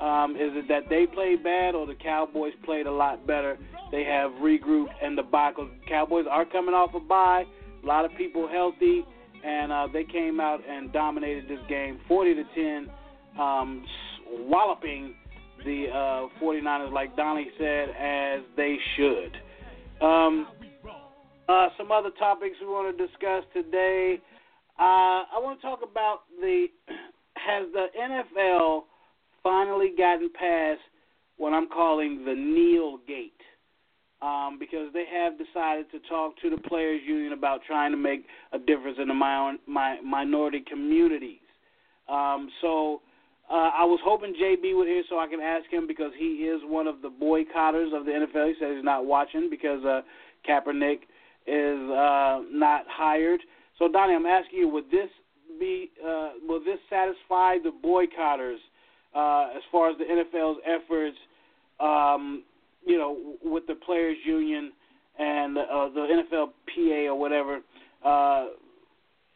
Um, is it that they played bad or the Cowboys played a lot better? They have regrouped and the Cowboys are coming off a bye, a lot of people healthy, and uh, they came out and dominated this game forty to ten. Um, walloping the uh, 49ers, like Donnie said, as they should. Um, uh, some other topics we want to discuss today. Uh, I want to talk about the has the N F L finally gotten past what I'm calling the Neogate, um, because they have decided to talk to the players' union about trying to make a difference in the my, my, minority communities. Um, so. Uh, I was hoping J B would hear so I can ask him because he is one of the boycotters of the N F L. He says he's not watching because uh, Kaepernick is uh, not hired. So, Donnie, I'm asking you, would this be uh, will this satisfy the boycotters uh, as far as the N F L's efforts, um, you know, with the players' union and uh, the N F L P A or whatever, uh,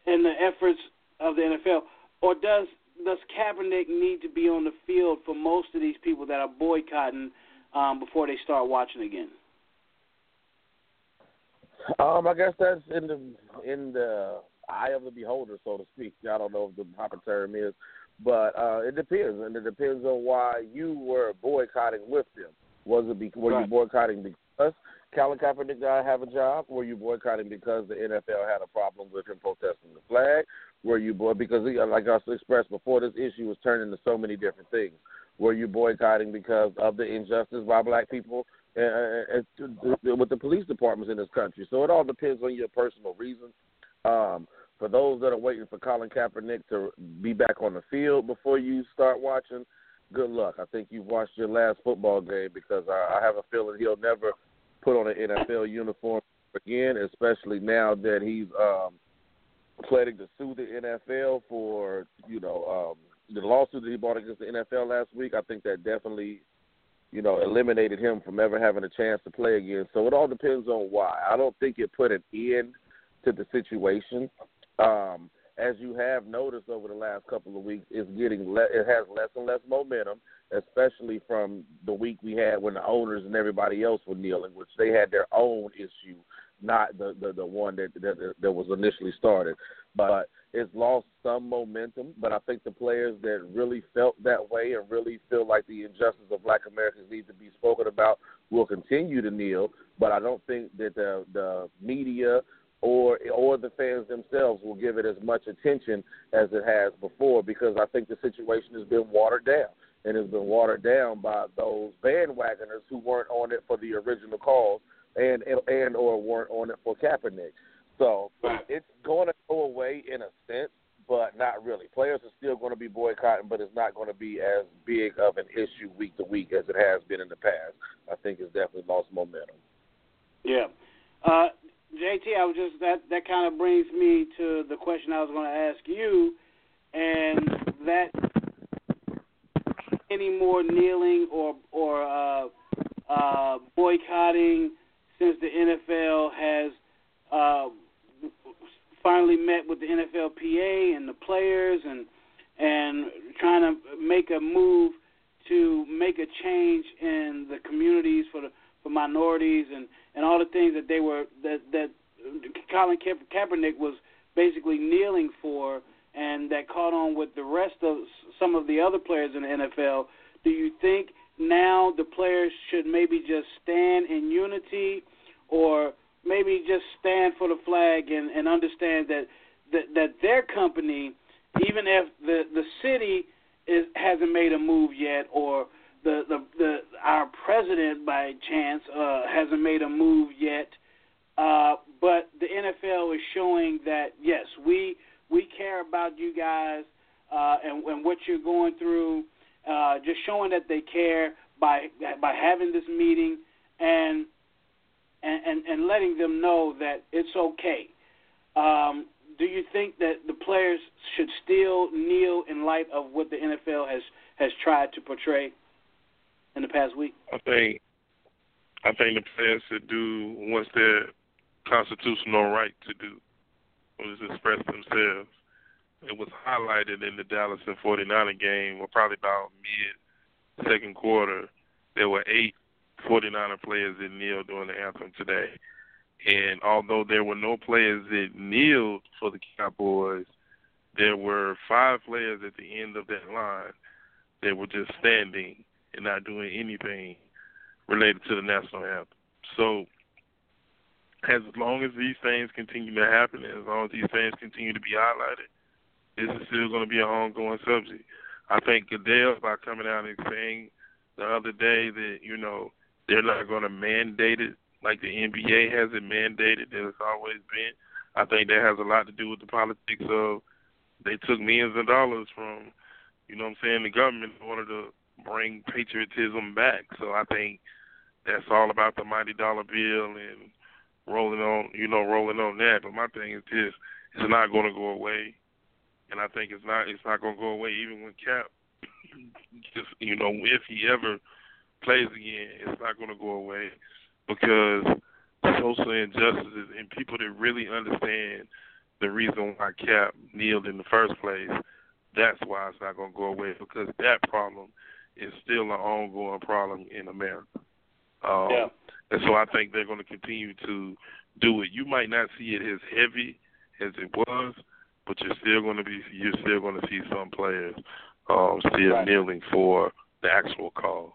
and the efforts of the N F L, or does Does Kaepernick need to be on the field for most of these people that are boycotting um, before they start watching again? Um, I guess that's in the in the eye of the beholder, so to speak. I don't know if the proper term is, but uh, it depends, and it depends on why you were boycotting with them. Was it be, were right. you boycotting because Colin Kaepernick did not have a job? Were you boycotting because the N F L had a problem with him protesting the flag? Were you boy because, like I expressed before, this issue was turning into so many different things. Were you boycotting because of the injustice by black people and, and, and with the police departments in this country? So it all depends on your personal reasons. Um, for those that are waiting for Colin Kaepernick to be back on the field before you start watching, good luck. I think you've watched your last football game because I, I have a feeling he'll never put on an N F L uniform again, especially now that he's um, – pleading to sue the N F L for, you know, um, the lawsuit that he brought against the N F L last week. I think that definitely, you know, eliminated him from ever having a chance to play again. So it all depends on why. I don't think it put an end to the situation. Um, as you have noticed over the last couple of weeks, it's getting le- it has less and less momentum, especially from the week we had when the owners and everybody else were kneeling, which they had their own issue, not the, the, the one that, that that was initially started. But it's lost some momentum. But I think the players that really felt that way and really feel like the injustice of black Americans needs to be spoken about will continue to kneel. But I don't think that the, the media or or the fans themselves will give it as much attention as it has before because I think the situation has been watered down. and has been watered down by those bandwagoners who weren't on it for the original cause and and, and or weren't on it for Kaepernick. So it's going to go away in a sense, but not really. Players are still going to be boycotting, but it's not going to be as big of an issue week to week as it has been in the past. I think it's definitely lost momentum. Yeah. Uh, J T, I was just that, that kind of brings me to the question I was going to ask you, and that any more kneeling or or uh, uh, boycotting since the N F L has uh, finally met with the N F L P A and the players and and trying to make a move to make a change in the communities for the for minorities and, and all the things that they were that that Colin Kaepernick was basically kneeling for, and that caught on with the rest of some of the other players in the N F L. Do you think now the players should maybe just stand in unity, or maybe just stand for the flag and, and understand that, that that their company, even if the, the city is, hasn't made a move yet, or the the, the our president by chance uh, hasn't made a move yet, uh, but the N F L is showing that, yes, we – we care about you guys uh, and, and what you're going through, uh, just showing that they care by by having this meeting and and, and letting them know that it's okay. Um, do you think that the players should still kneel in light of what the N F L has, has tried to portray in the past week? I think I think the players should do what's their constitutional right to do. Was expressed themselves. It was highlighted in the Dallas and 49er game, or probably about mid-second quarter. There were eight 49er players that kneeled during the anthem today. And although there were no players that kneeled for the Cowboys, there were five players at the end of that line that were just standing and not doing anything related to the national anthem. So, as long as these things continue to happen, as long as these things continue to be highlighted, this is still going to be an ongoing subject. I think Goodell, by coming out and saying the other day that, you know, they're not going to mandate it like the N B A has it mandated that it's always been, I think that has a lot to do with the politics of they took millions of dollars from, you know what I'm saying, the government in order to bring patriotism back. So I think that's all about the mighty dollar bill and rolling on, you know, rolling on that. But my thing is this, it's not going to go away. And I think it's not it's not going to go away even when Cap, just, you know, if he ever plays again, it's not going to go away because social injustices and people that really understand the reason why Cap kneeled in the first place, that's why it's not going to go away, because that problem is still an ongoing problem in America. Um, yeah. And so I think they're going to continue to do it. You might not see it as heavy as it was, but you're still going to be you're still going to see some players um, still right. kneeling for the actual cause.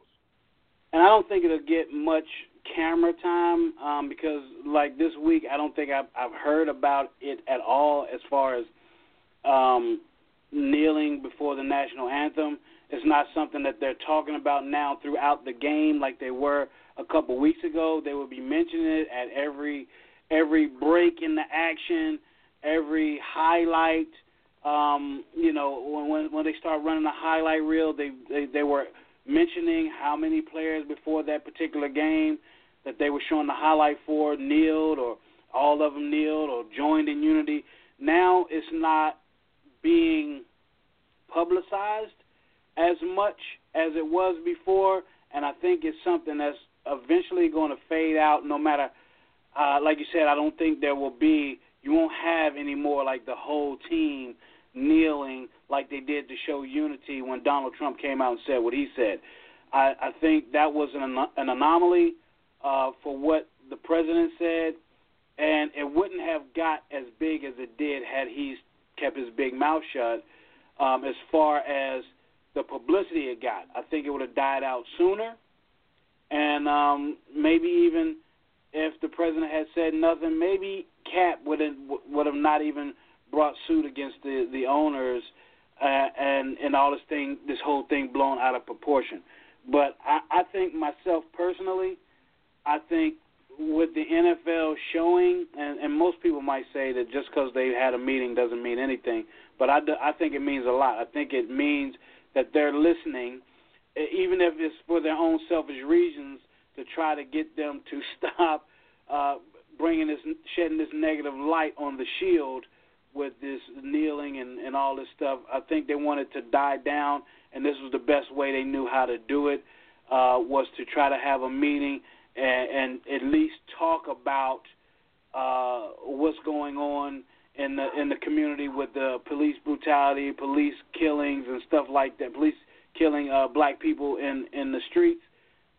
And I don't think it'll get much camera time um, because, like this week, I don't think I've, I've heard about it at all as far as um, kneeling before the national anthem. It's not something that they're talking about now throughout the game like they were a couple weeks ago. They would be mentioning it at every every break in the action, every highlight. Um, you know, when when they start running the highlight reel, they, they, they were mentioning how many players before that particular game that they were showing the highlight for kneeled, or all of them kneeled or joined in unity. Now it's not being publicized as much as it was before, and I think it's something that's eventually going to fade out no matter, uh, like you said, I don't think there will be, you won't have any more like the whole team kneeling like they did to show unity when Donald Trump came out and said what he said. I, I think that was an, an anomaly uh, for what the president said, and it wouldn't have got as big as it did had he kept his big mouth shut um, as far as the publicity it got. I think it would have died out sooner. And um, maybe even if the president had said nothing, maybe Cap would have, would have not even brought suit against the, the owners uh, and and all this thing, this whole thing blown out of proportion. But I, I think myself personally, I think with the N F L showing, and, and most people might say that just because they had a meeting doesn't mean anything, but I, do, I think it means a lot. I think it means that they're listening, even if it's for their own selfish reasons, to try to get them to stop uh, bringing this, shedding this negative light on the Shield with this kneeling and, and all this stuff. I think they wanted to die down, and this was the best way they knew how to do it, uh, was to try to have a meeting and, and at least talk about uh, what's going on in the in the community with the police brutality, police killings and stuff like that, police killing uh, black people in, in the streets.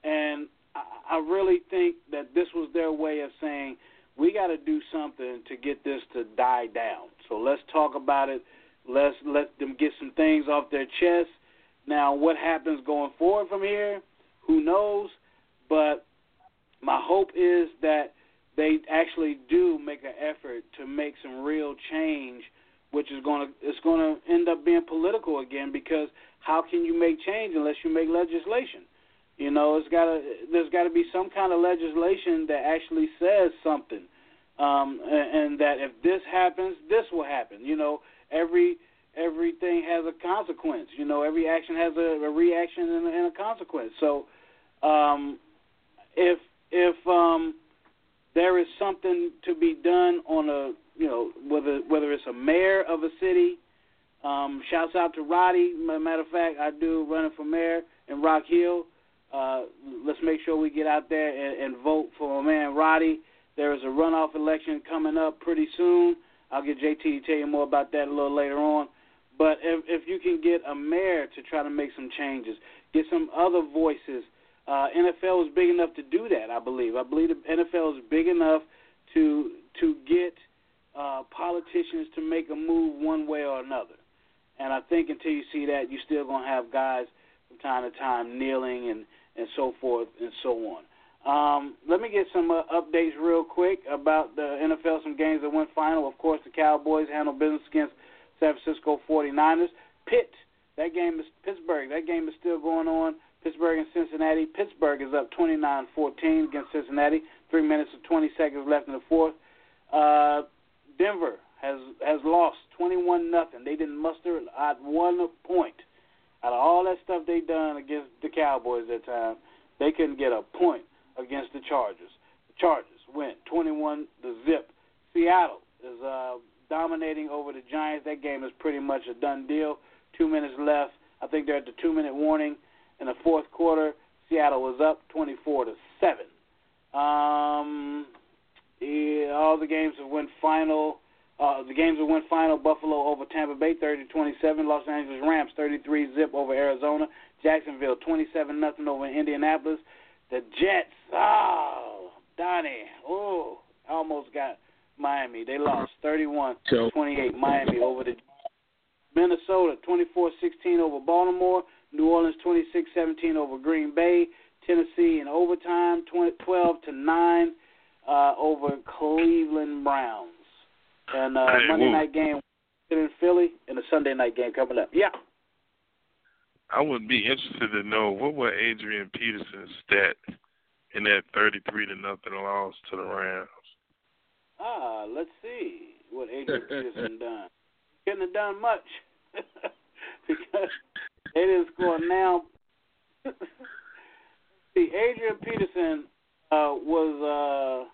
And I, I really think that this was their way of saying, we got to do something to get this to die down. So let's talk about it. Let's let them get some things off their chest. Now, what happens going forward from here, who knows? But my hope is that they actually do make an effort to make some real change, which is going to it's going to end up being political again, because how can you make change unless you make legislation? You know, it's got to there's got to be some kind of legislation that actually says something, um, and, and that if this happens, this will happen. You know, every everything has a consequence. You know, every action has a, a reaction and, and a consequence. So, um, if if um, there is something to be done on a, you know, whether whether it's a mayor of a city, um, shouts out to Roddy. Matter of fact, I do running for mayor in Rock Hill. Uh, let's make sure we get out there and, and vote for my man Roddy. There is a runoff election coming up pretty soon. I'll get J T to tell you more about that a little later on. But if, if you can get a mayor to try to make some changes, get some other voices. Uh, N F L is big enough to do that, I believe. I believe the N F L is big enough to to get uh, politicians to make a move one way or another. And I think until you see that, you're still going to have guys from time to time kneeling and and so forth and so on. Um, let me get some uh, updates real quick about the N F L, some games that went final. Of course, the Cowboys handled business against San Francisco forty-niners. Pitt, that game is Pittsburgh. That game is still going on. Pittsburgh and Cincinnati. Pittsburgh is up twenty-nine fourteen against Cincinnati. Three minutes and twenty seconds left in the fourth. Uh, Denver has has lost twenty-one nothing. They didn't muster at one point. Out of all that stuff they done against the Cowboys that time, they couldn't get a point against the Chargers. The Chargers win twenty-one to zip. Seattle is uh, dominating over the Giants. That game is pretty much a done deal. Two minutes left. I think they're at the two-minute warning in the fourth quarter. Seattle was up twenty-four to seven. Um, yeah, all the games that went final. Uh, the games that went final, Buffalo over Tampa Bay, thirty to twenty-seven. Los Angeles Rams, thirty-three zip over Arizona. Jacksonville, twenty-seven nothing over Indianapolis. The Jets, oh, Donnie, oh, almost got Miami. They lost thirty-one to twenty-eight, Miami over the Minnesota, twenty-four sixteen over Baltimore. New Orleans, twenty-six seventeen over Green Bay. Tennessee in overtime, twelve to nine uh, over Cleveland Browns. And uh, hey, Monday woo. night game in Philly, and a Sunday night game coming up. Yeah. I would be interested to know what was Adrian Peterson's stat in that thirty-three to nothing loss to the Rams. Ah, let's see what Adrian Peterson done. Couldn't have done much because they didn't score now. See, Adrian Peterson uh, was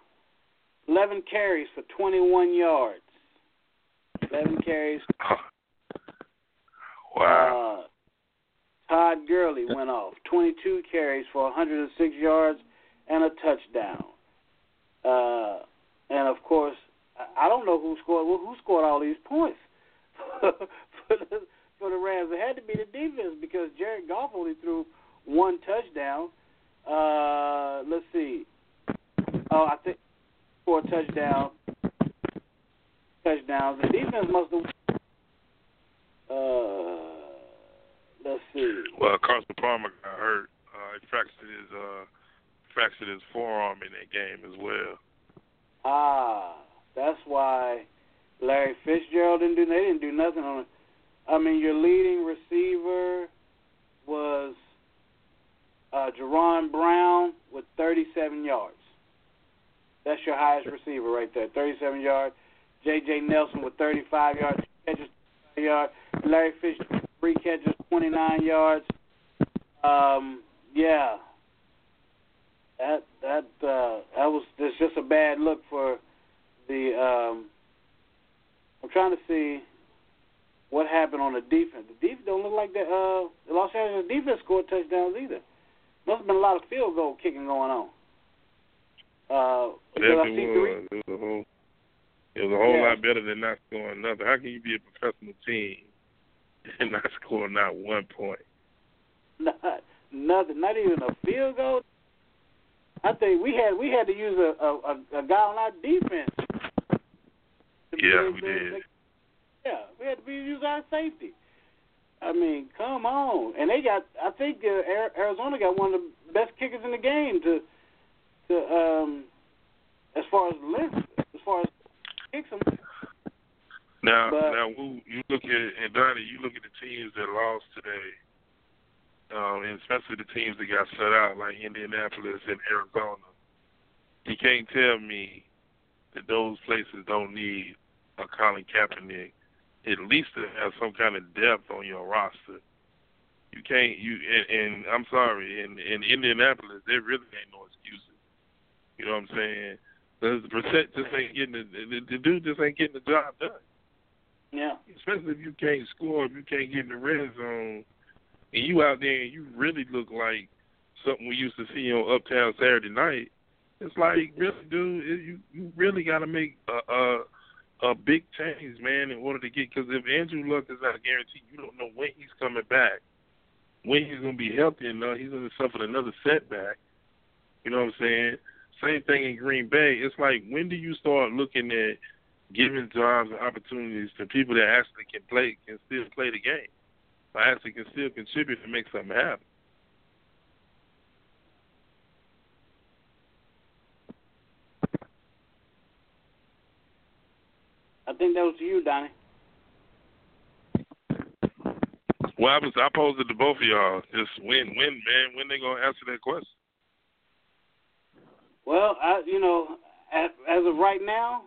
uh, eleven carries for twenty-one yards. Eleven carries. Wow. Uh, Todd Gurley went off. twenty-two carries for one hundred six yards and a touchdown. Uh, and, of course, I don't know who scored who scored all these points for, the, for the Rams. It had to be the defense because Jared Goff only threw one touchdown. Uh, let's see. Oh, I think four touchdowns. Touchdowns. The defense must have uh, let's see. Well, Carson Palmer got hurt. Uh, he fractured his uh, fractured his forearm in that game as well. Ah, that's why Larry Fitzgerald didn't do. They didn't do nothing on I mean, your leading receiver was uh, Jerron Brown with thirty-seven yards. That's your highest receiver right there, thirty-seven yards. J J. Nelson with thirty-five yards, catches yards. Larry Fitzgerald, three catches, twenty-nine yards. Um, yeah, that that uh, that was that's just a bad look for the. Um, I'm trying to see what happened on the defense. The defense don't look like that. Uh, the Los Angeles defense scored touchdowns either. Must have been a lot of field goal kicking going on. Uh, yes, it was. It was a whole, it was a whole yeah. lot better than not scoring nothing. How can you be a professional team and not score not one point? Not nothing. Not even a field goal. I think we had we had to use a a, a guy on our defense. Yeah, we did. Like, yeah, we had to use our safety. I mean, come on. And they got. I think uh, Arizona got one of the best kickers in the game to. To, um, as far as length, as far as kicks. Now, but, now Woo, you look at and Donnie, you look at the teams that lost today, um, and especially the teams that got shut out, like Indianapolis and Arizona. You can't tell me that those places don't need a Colin Kaepernick, at least to have some kind of depth on your roster. You can't. You and, and I'm sorry, in, in Indianapolis, there really ain't no excuses. You know what I'm saying? The percent just ain't getting the, the dude just ain't getting the job done. Yeah. Especially if you can't score, if you can't get in the red zone, and you out there and you really look like something we used to see on Uptown Saturday Night. It's like, really, dude, it, you you really got to make a, a a big change, man, in order to get. Because if Andrew Luck is not guaranteed, you don't know when he's coming back, when he's gonna be healthy enough. He's gonna suffer another setback. You know what I'm saying? Same thing in Green Bay. It's like, when do you start looking at giving jobs and opportunities to people that actually can play, can still play the game, or actually can still contribute to make something happen? I think that was you, Donnie. Well, I was I posed it to both of y'all. Just when, when, man, when they gonna answer that question? Well, I, you know, as, as of right now,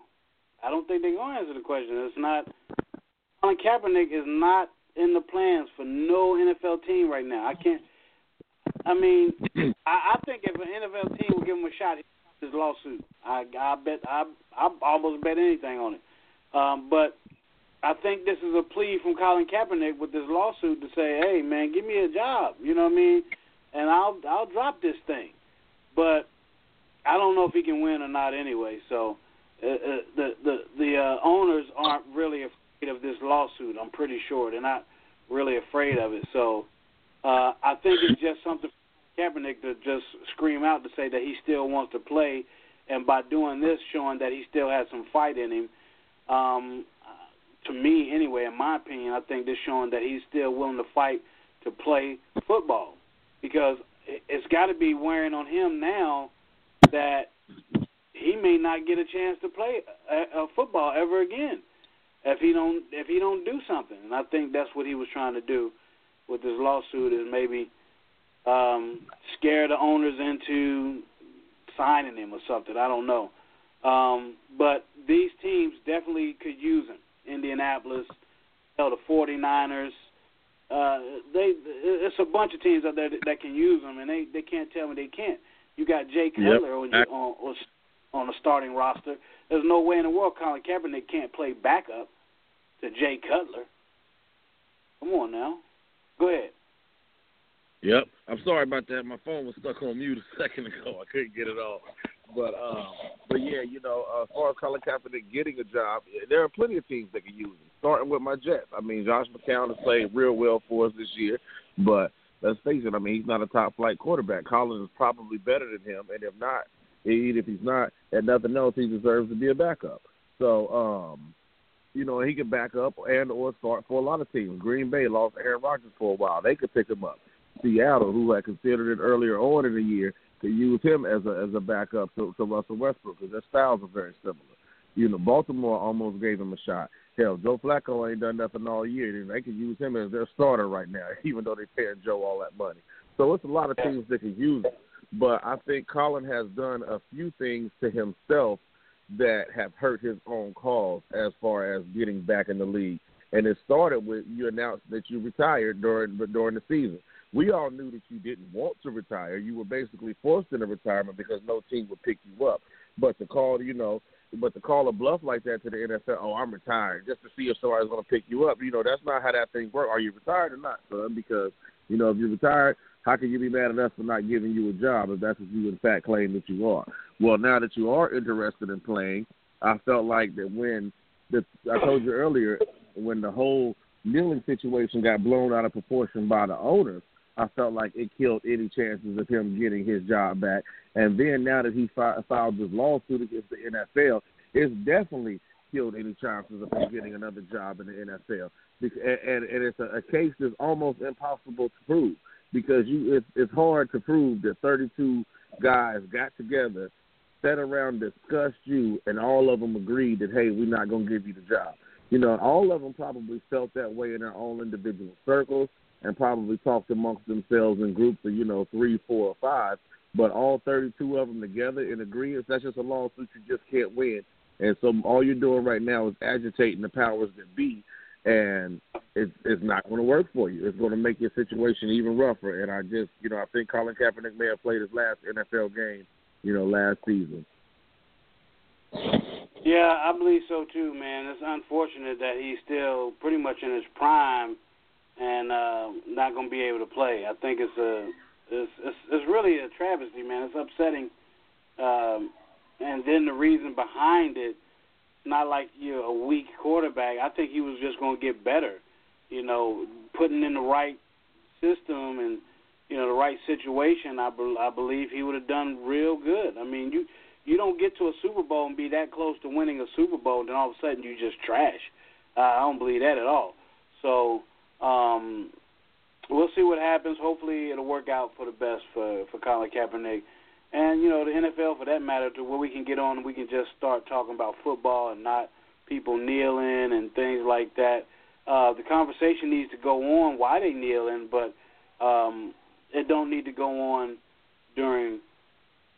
I don't think they're going to answer the question. It's not. Colin Kaepernick is not in the plans for no N F L team right now. I can't. I mean, I, I think if an N F L team would give him a shot, his lawsuit. I, I bet. I, I almost bet anything on it. Um, but I think this is a plea from Colin Kaepernick with this lawsuit to say, "Hey, man, give me a job." You know what I mean? And I'll I'll drop this thing. But I don't know if he can win or not anyway, so uh, uh, the the, the uh, owners aren't really afraid of this lawsuit, I'm pretty sure. They're not really afraid of it. So uh, I think it's just something for Kaepernick to just scream out to say that he still wants to play, and by doing this, showing that he still has some fight in him. Um, to me, anyway, in my opinion, I think this showing that he's still willing to fight to play football, because it's got to be wearing on him now that he may not get a chance to play a, a football ever again if he don't if he don't do something. And I think that's what he was trying to do with this lawsuit, is maybe um, scare the owners into signing him or something. I don't know. Um, but these teams definitely could use him. Indianapolis, hell, the forty-niners. Uh, they, it's a bunch of teams out there that, that can use him, and they, they can't tell me they can't. You got Jay Cutler yep. on, your, on on the starting roster. There's no way in the world Colin Kaepernick can't play backup to Jay Cutler. Come on now. Go ahead. Yep. I'm sorry about that. My phone was stuck on mute a second ago. I couldn't get it off. But, um, but yeah, you know, uh, as far as Colin Kaepernick getting a job, there are plenty of teams that can use him, starting with my Jets. I mean, Josh McCown has played real well for us this year, but let's face it, I mean, he's not a top-flight quarterback. Collins is probably better than him, and if not, even if he's not, at nothing else, he deserves to be a backup. So, um, you know, he can back up and or start for a lot of teams. Green Bay lost Aaron Rodgers for a while. They could pick him up. Seattle, who had considered it earlier on in the year, to use him as a as a backup to, to Russell Westbrook, because their styles are very similar. You know, Baltimore almost gave him a shot. Hell, Joe Flacco ain't done nothing all year. They could use him as their starter right now, even though they're paying Joe all that money. So it's a lot of teams that could use him. But I think Colin has done a few things to himself that have hurt his own cause as far as getting back in the league. And it started with you announced that you retired during during the season. We all knew that you didn't want to retire. You were basically forced into retirement because no team would pick you up. But to call, you know, but to call a bluff like that to the N F L, oh, I'm retired, just to see if somebody's going to pick you up, you know, that's not how that thing works. Are you retired or not, son? Because, you know, if you're retired, how can you be mad at us for not giving you a job if that's what you, in fact, claim that you are? Well, now that you are interested in playing, I felt like that when the, I told you earlier, when the whole kneeling situation got blown out of proportion by the owner, I felt like it killed any chances of him getting his job back. And then now that he fi- filed this lawsuit against the N F L, it's definitely killed any chances of him getting another job in the N F L. And, and, and it's a, a case that's almost impossible to prove because you it's, it's hard to prove that thirty-two guys got together, sat around, discussed you, and all of them agreed that, hey, we're not going to give you the job. You know, all of them probably felt that way in their own individual circles and probably talked amongst themselves in groups of, you know, three, four, or five. But all thirty-two of them together in agreement, that's just a lawsuit you just can't win. And so all you're doing right now is agitating the powers that be, and it's, it's not going to work for you. It's going to make your situation even rougher. And I just, you know, I think Colin Kaepernick may have played his last N F L game, you know, last season. Yeah, I believe so too, man. It's unfortunate that he's still pretty much in his prime and uh, not going to be able to play. I think it's a it's, it's, it's really a travesty, man. It's upsetting. Um, and then the reason behind it, not like you're a weak quarterback. I think he was just going to get better, you know, putting in the right system and, you know, the right situation. I, be, I believe he would have done real good. I mean, you you don't get to a Super Bowl and be that close to winning a Super Bowl, and then all of a sudden you just trash. Uh, I don't believe that at all. So, Um, we'll see what happens. Hopefully it'll work out for the best for, for Colin Kaepernick and, you know, the N F L for that matter, to where we can get on and we can just start talking about football and not people kneeling and things like that. Uh, the conversation needs to go on why they kneeling, but um, it don't need to go on during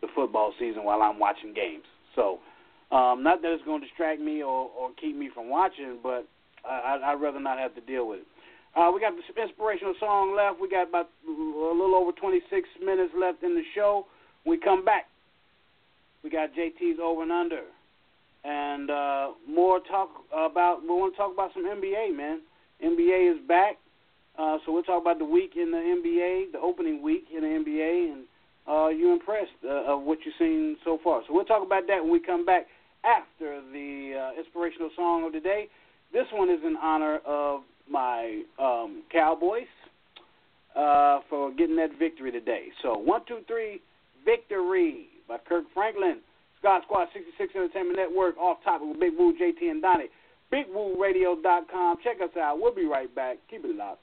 the football season while I'm watching games. So um, not that it's going to distract me or, or keep me from watching, but I, I'd rather not have to deal with it. Uh, we got this inspirational song left. We got about a little over twenty-six minutes left in the show. When we come back, we got J T's Over and Under. And uh, more talk about, we want to talk about some N B A, man. N B A is back. Uh, so we'll talk about the week in the N B A, the opening week in the N B A, and uh, you impressed uh, of what you've seen so far. So we'll talk about that when we come back after the uh, inspirational song of the day. This one is in honor of my um, Cowboys uh, for getting that victory today. So, one, two, three, victory by Kirk Franklin. God Squad sixty-six Entertainment Network, off topic with Big Woo, J T, and Donnie. Big Woo Radio dot com. Check us out. We'll be right back. Keep it locked.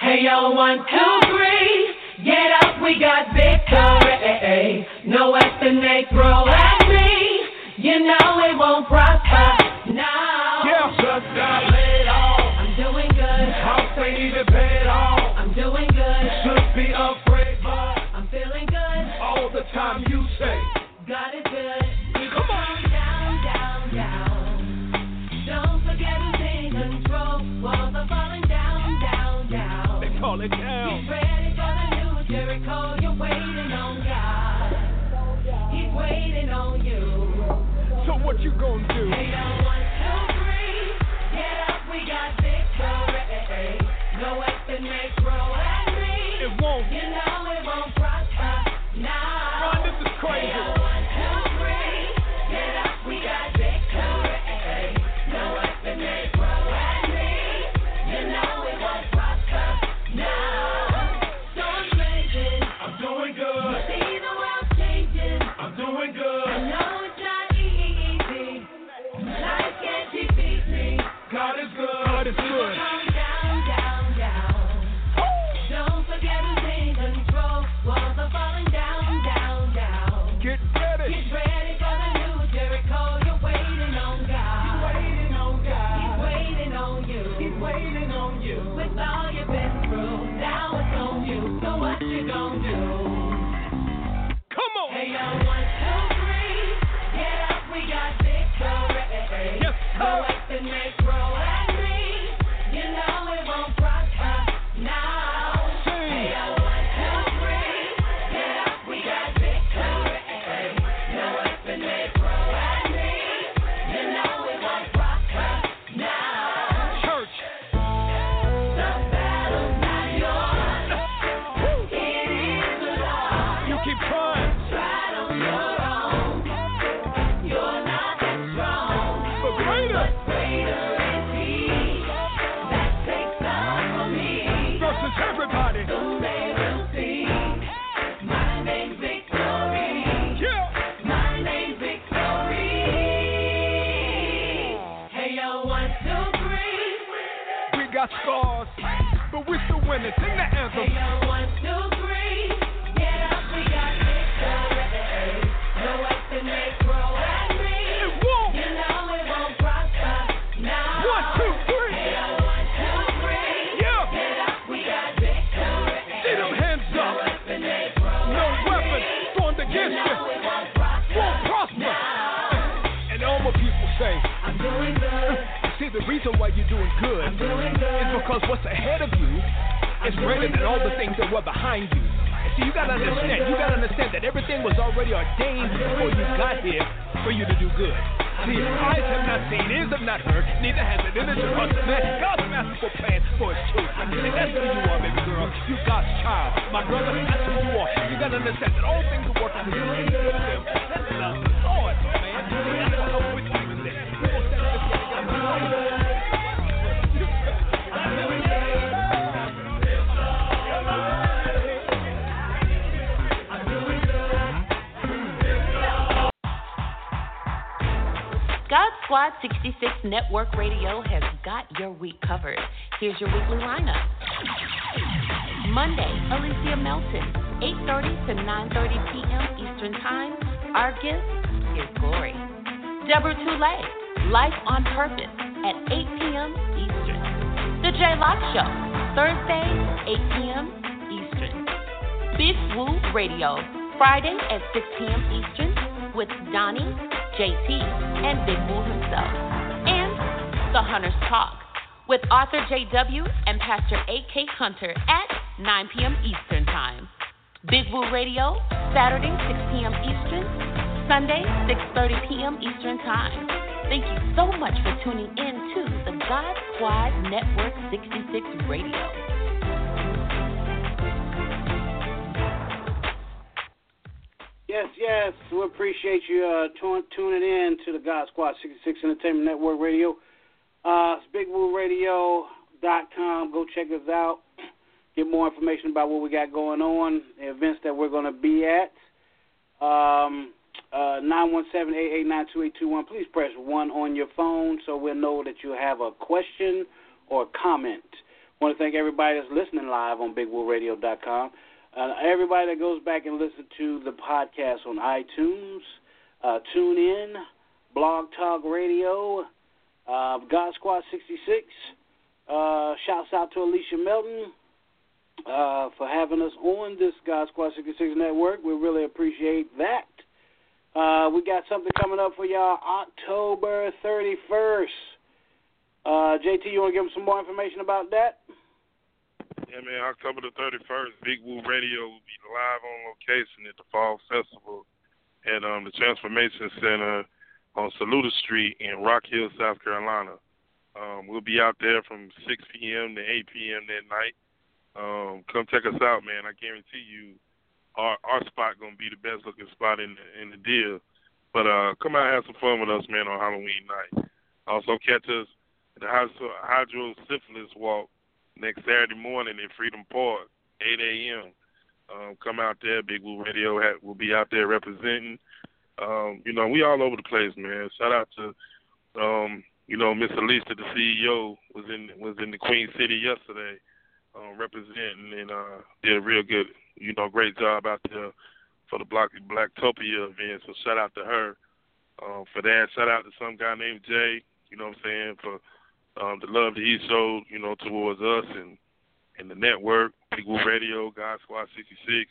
Hey, y'all, one, two, three. Get up. We got victory. No weapon they throw at me. You know it won't prosper. No. Yeah, shut down. I'm doing good. Should be afraid, but I'm feeling good. All the time you say, God is good. Come, Come on. Down, down, down. Don't forget who's in control. Walls are falling down, down, down. They call it down. Get ready for the new Jericho. You're waiting on God. He's waiting on you. So what you gonna do? Hey, don't want to three. Get up, we got victory. No weapon may grow at me. It won't. You know it won't prosper now. Run, this is crazy. Hey, oh, one, two, three. Get up, we got victory. No weapon may grow at me. You know it won't prosper now. So I'm changing. I'm doing good. You see the world changing. I'm doing good. I know it's not easy. Life can't defeat me. God is good. God is got scars, but we still winning. Sing the anthem. Hey, yo, one, two, three. Get up, we got victory. No Western Negro and me. It won't. You know it won't prosper. Now. One, two, three. Hey, yo, one, two, three. Yeah. Get up, we got victory. See them hands up. No Western Negro and me. No weapon formed against you. Know it won't prosper. Won't prosper. Now. And all my people say, I'm doing good. See, the reason why you're doing good, doing good is because what's ahead of you is greater than all the things that were behind you. And see, you gotta I'm understand, you gotta understand that everything was already ordained before you got here for you to do good. See, eyes have not seen, ears have not heard, neither has it entered your heart. God's masterful plan for His children. And that's who you are, baby girl. You God's child, my brother. That's who you are. You gotta understand that all things are working for you. That's love, Lord, man. That's what I'm with you. God Squad sixty-six Network Radio has got your week covered. Here's your weekly lineup. Monday, Alicia Melton, eight thirty to nine thirty p.m. Eastern Time. Our guest is Glory. Deborah Tulay, Life on Purpose at eight p.m. Eastern. The J Lock Show, Thursday, eight p.m. Eastern. Big Woo Radio, Friday at six p.m. Eastern with DONI, J T, and Big Woo himself. And The Hunter's Talk with author J W and Pastor A K Hunter at nine p.m. Eastern Time. Big Woo Radio, Saturday, six p.m. Eastern. Sunday, six thirty p.m. Eastern Time. Thank you so much for tuning in to the God Squad Network sixty-six Radio. Yes, yes, we appreciate you uh, t- tuning in to the God Squad sixty-six Entertainment Network Radio. Uh, it's big woo radio dot com. Go check us out. Get more information about what we got going on, the events that we're going to be at. Um... Uh, nine one seven, eight eight nine, two eight two one. Please press one on your phone so we'll know that you have a question or comment. I want to thank everybody that's listening live on big woo radio dot com. Uh, everybody that goes back and listens to the podcast on iTunes, uh, TuneIn, Blog Talk Radio, uh, God Squad sixty-six. Uh, shouts out to Alicia Melton uh, for having us on this God Squad sixty-six Network. We really appreciate that. Uh, we got something coming up for y'all October thirty-first. Uh, J T, you want to give them some more information about that? Yeah, man, October the thirty-first, Big Woo Radio will be live on location at the Fall Festival at um, the Transformation Center on Saluda Street in Rock Hill, South Carolina. Um, we'll be out there from six p.m. to eight p.m. that night. Um, come check us out, man. I guarantee you, Our, our spot going to be the best looking spot in the, in the deal. But uh, come out and have some fun with us, man, on Halloween night. Also catch us at the Hydro Syphilis Walk next Saturday morning in Freedom Park, eight a.m. Um, come out there. Big Woo Radio will be out there representing. Um, you know, we all over the place, man. Shout out to, um, you know, Miss Alisa, the C E O, was in was in the Queen City yesterday uh, representing and uh, did a real good You know, great job out there for the Black Blacktopia event. So shout out to her uh, for that. Shout out to some guy named Jay. You know what I'm saying, for um, the love that he showed, you know, towards us and, and the network. Big Woo Radio, God Squad sixty-six,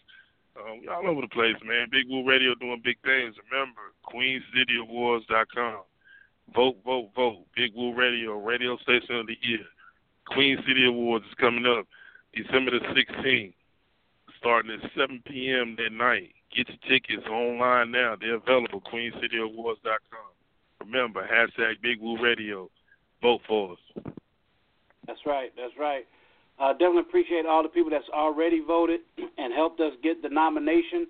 um, all over the place, man. Big Woo Radio doing big things. Remember, queen city awards dot com. Vote, vote, vote. Big Woo Radio, radio station of the year. Queen City Awards is coming up December the sixteenth. Starting at seven p.m. that night. Get your tickets online now. They're available, queen city awards dot com. Remember, hashtag Big Woo Radio. Vote for us. That's right. That's right. Uh, definitely appreciate all the people that's already voted and helped us get the nomination.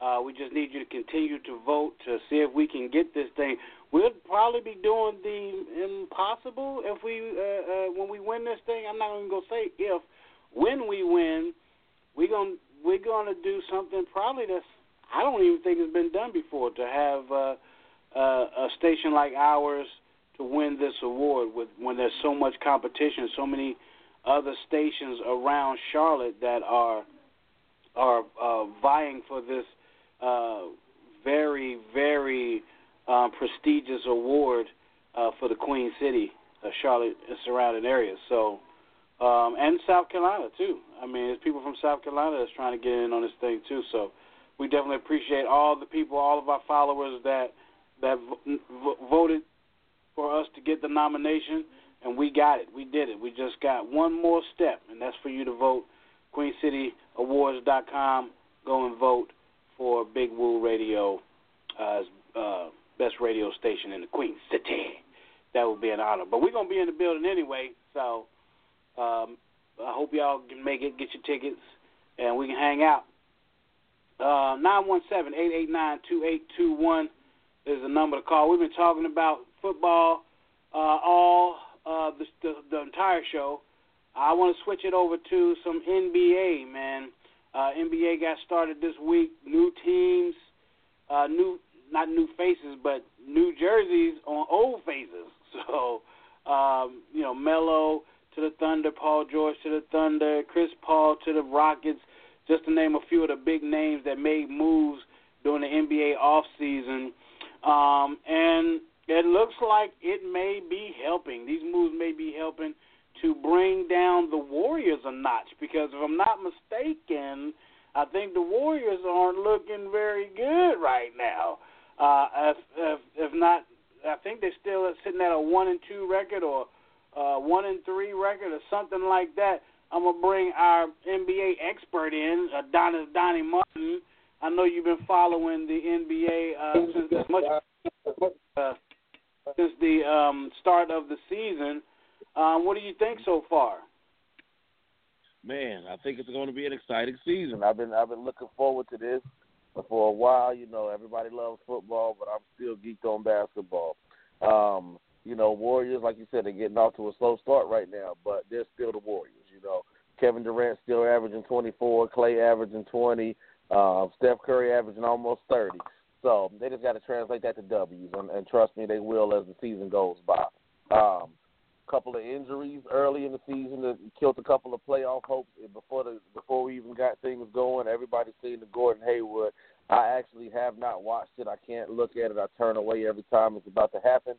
Uh, we just need you to continue to vote to see if we can get this thing. We'll probably be doing the impossible if we uh, uh, when we win this thing. I'm not even going to say if. When we win, We're gonna we're gonna do something probably that's I don't even think has been done before, to have uh, uh, a station like ours to win this award with when there's so much competition, so many other stations around Charlotte that are are uh, vying for this uh, very, very uh, prestigious award uh, for the Queen City of Charlotte and surrounding areas. So, um, and South Carolina, too. I mean, there's people from South Carolina that's trying to get in on this thing, too. So we definitely appreciate all the people, all of our followers that that v- v- voted for us to get the nomination, and we got it. We did it. We just got one more step, and that's for you to vote. Queen City Awards dot com. Go and vote for Big Woo Radio as uh, uh, best radio station in the Queen City. That would be an honor. But we're going to be in the building anyway, so um, I hope y'all can make it, get your tickets, and we can hang out. Uh, nine one seven, eight eight nine, two eight two one is the number to call. We've been talking about football uh, all uh, the, the, the entire show. I want to switch it over to some N B A, man. Uh, N B A got started this week. New teams, uh, new not new faces, but new jerseys on old faces. So, um, you know, Melo to the Thunder, Paul George to the Thunder, Chris Paul to the Rockets, just to name a few of the big names that made moves during the N B A offseason. Um, and it looks like it may be helping. These moves may be helping to bring down the Warriors a notch, because if I'm not mistaken, I think the Warriors aren't looking very good right now. Uh, if, if, if not, I think they're still sitting at a one and two record or uh, one and three record or something like that. I'm gonna bring our N B A expert in, uh, Don, Donnie Martin. I know you've been following the N B A uh, since as much uh, since the um, start of the season. Um, what do you think so far? Man, I think it's going to be an exciting season. I've been I've been looking forward to this for a while. You know, everybody loves football, but I'm still geeked on basketball. Um, you know, Warriors, like you said, they're getting off to a slow start right now, but they're still the Warriors. You know, Kevin Durant still averaging twenty-four, Clay averaging twenty, uh, Steph Curry averaging almost thirty. So they just got to translate that to W's, and, and trust me, they will as the season goes by. Um, couple of injuries early in the season that killed a couple of playoff hopes. Before the before we even got things going, everybody's seen the Gordon Hayward. I actually have not watched it. I can't look at it. I turn away every time it's about to happen.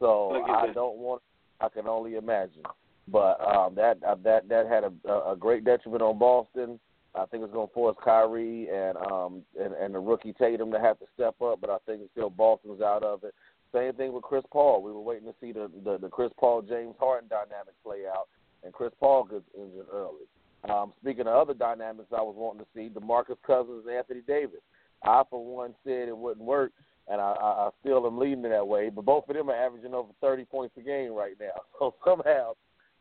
So I this. don't want. I can only imagine. But um, that that that had a, a great detriment on Boston. I think it's going to force Kyrie and um and, and the rookie Tatum to have to step up. But I think still Boston's out of it. Same thing with Chris Paul. We were waiting to see the, the, the Chris Paul-James Harden dynamic play out, and Chris Paul gets injured early. Um, speaking of other dynamics I was wanting to see, DeMarcus Cousins and Anthony Davis. I, for one, said it wouldn't work, and I, I still am leaning that way, but both of them are averaging over thirty points a game right now. So somehow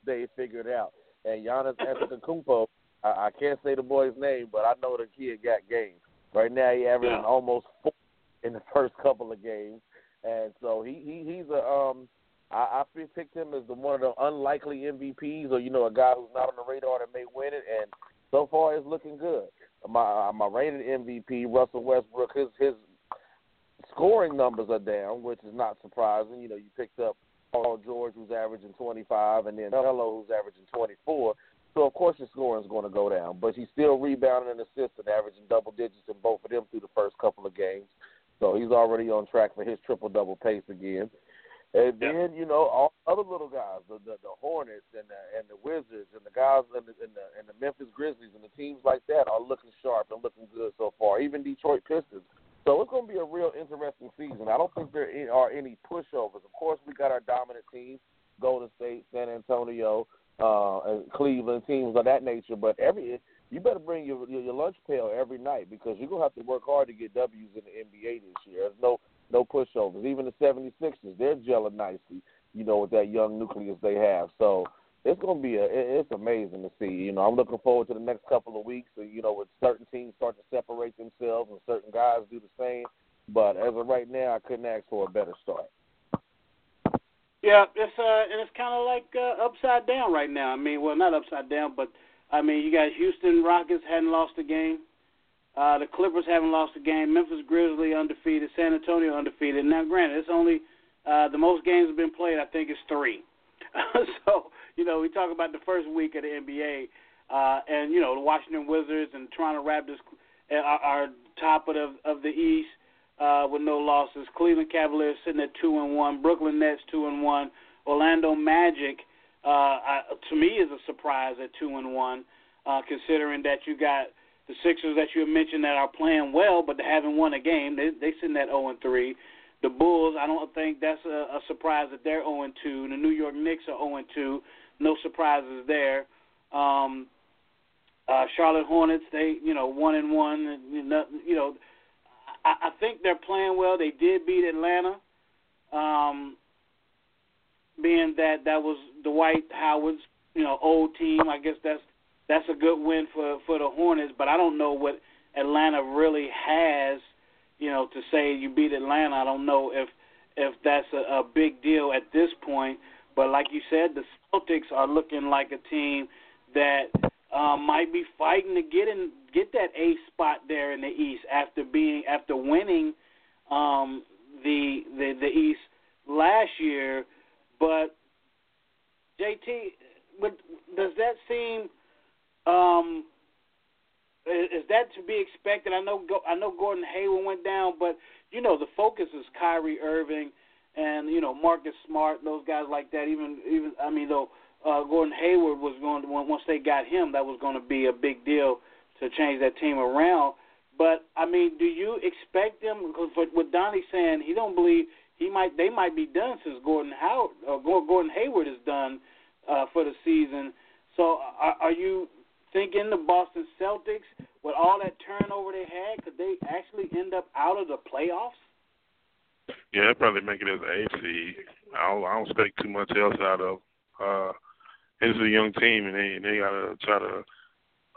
they figured it out. And Giannis Antetokounmpo, I, I can't say the boy's name, but I know the kid got games. Right now he averaging yeah. almost four in the first couple of games. And so he, he he's a um I, I picked him as the one of the unlikely M V Ps, or you know, a guy who's not on the radar that may win it, and so far it's looking good. My my reigning M V P, Russell Westbrook, his his scoring numbers are down, which is not surprising. You know, you picked up Paul George, who's averaging twenty-five, and then Melo, who's averaging twenty-four. So of course your scoring is going to go down, but he's still rebounding and assisting, averaging double digits in both of them through the first couple of games. So he's already on track for his triple-double pace again. And then, you know, all other little guys, the the, the Hornets and the, and the Wizards and the guys and the, and, the, and the Memphis Grizzlies and the teams like that are looking sharp and looking good so far, even Detroit Pistons. So it's going to be a real interesting season. I don't think there are any pushovers. Of course, we got our dominant teams, Golden State, San Antonio, uh, and Cleveland, teams of that nature. But every – you better bring your your lunch pail every night, because you're going to have to work hard to get W's in the N B A this year. There's no no pushovers. Even the seventy-sixers, they're gelling nicely, you know, with that young nucleus they have. So it's going to be a, it's amazing to see. You know, I'm looking forward to the next couple of weeks, you know, with certain teams start to separate themselves and certain guys do the same. But as of right now, I couldn't ask for a better start. Yeah, it's uh, and it's kind of like uh, upside down right now. I mean, well, not upside down, but I mean, you got Houston Rockets hadn't lost a game. Uh, the Clippers haven't lost a game. Memphis Grizzlies undefeated. San Antonio undefeated. Now, granted, it's only uh, the most games have been played, I think, is three. So, you know, we talk about the first week of the N B A, uh, and, you know, the Washington Wizards and Toronto Raptors are, are top of the, of the East uh, with no losses. Cleveland Cavaliers sitting at two and one. Brooklyn Nets two and one. Orlando Magic, uh, I, to me, is a surprise at two and one, uh, considering that you got the Sixers that you mentioned that are playing well, but they haven't won a game. They, they sitting at oh and three. The Bulls, I don't think that's a, a surprise that they're oh and two. The New York Knicks are oh and two. No surprises there. Um, uh, Charlotte Hornets, they, you know, one and one. You know, I, I think they're playing well. They did beat Atlanta, um, being that that was Dwight Howard's, you know, old team. I guess that's that's a good win for, for the Hornets, but I don't know what Atlanta really has. You know, to say you beat Atlanta, I don't know if if that's a, a big deal at this point. But like you said, the Celtics are looking like a team that uh, might be fighting to get in, get that eighth spot there in the East after being after winning um, the, the the East last year. But J T, would, does that seem? Um, Is that to be expected? I know I know Gordon Hayward went down, but, you know, the focus is Kyrie Irving and, you know, Marcus Smart, those guys like that. Even, even I mean, though, uh, Gordon Hayward was going to, once they got him, that was going to be a big deal to change that team around. But, I mean, do you expect them, because with Donnie saying he don't believe he might, they might be done since Gordon Howard, or Gordon Hayward is done uh, for the season. So are, are you – thinking the Boston Celtics, with all that turnover they had, could they actually end up out of the playoffs? Yeah, they'll probably make it as an eight seed. I don't, I don't expect too much else out of uh, it's a young team, and they they gotta try to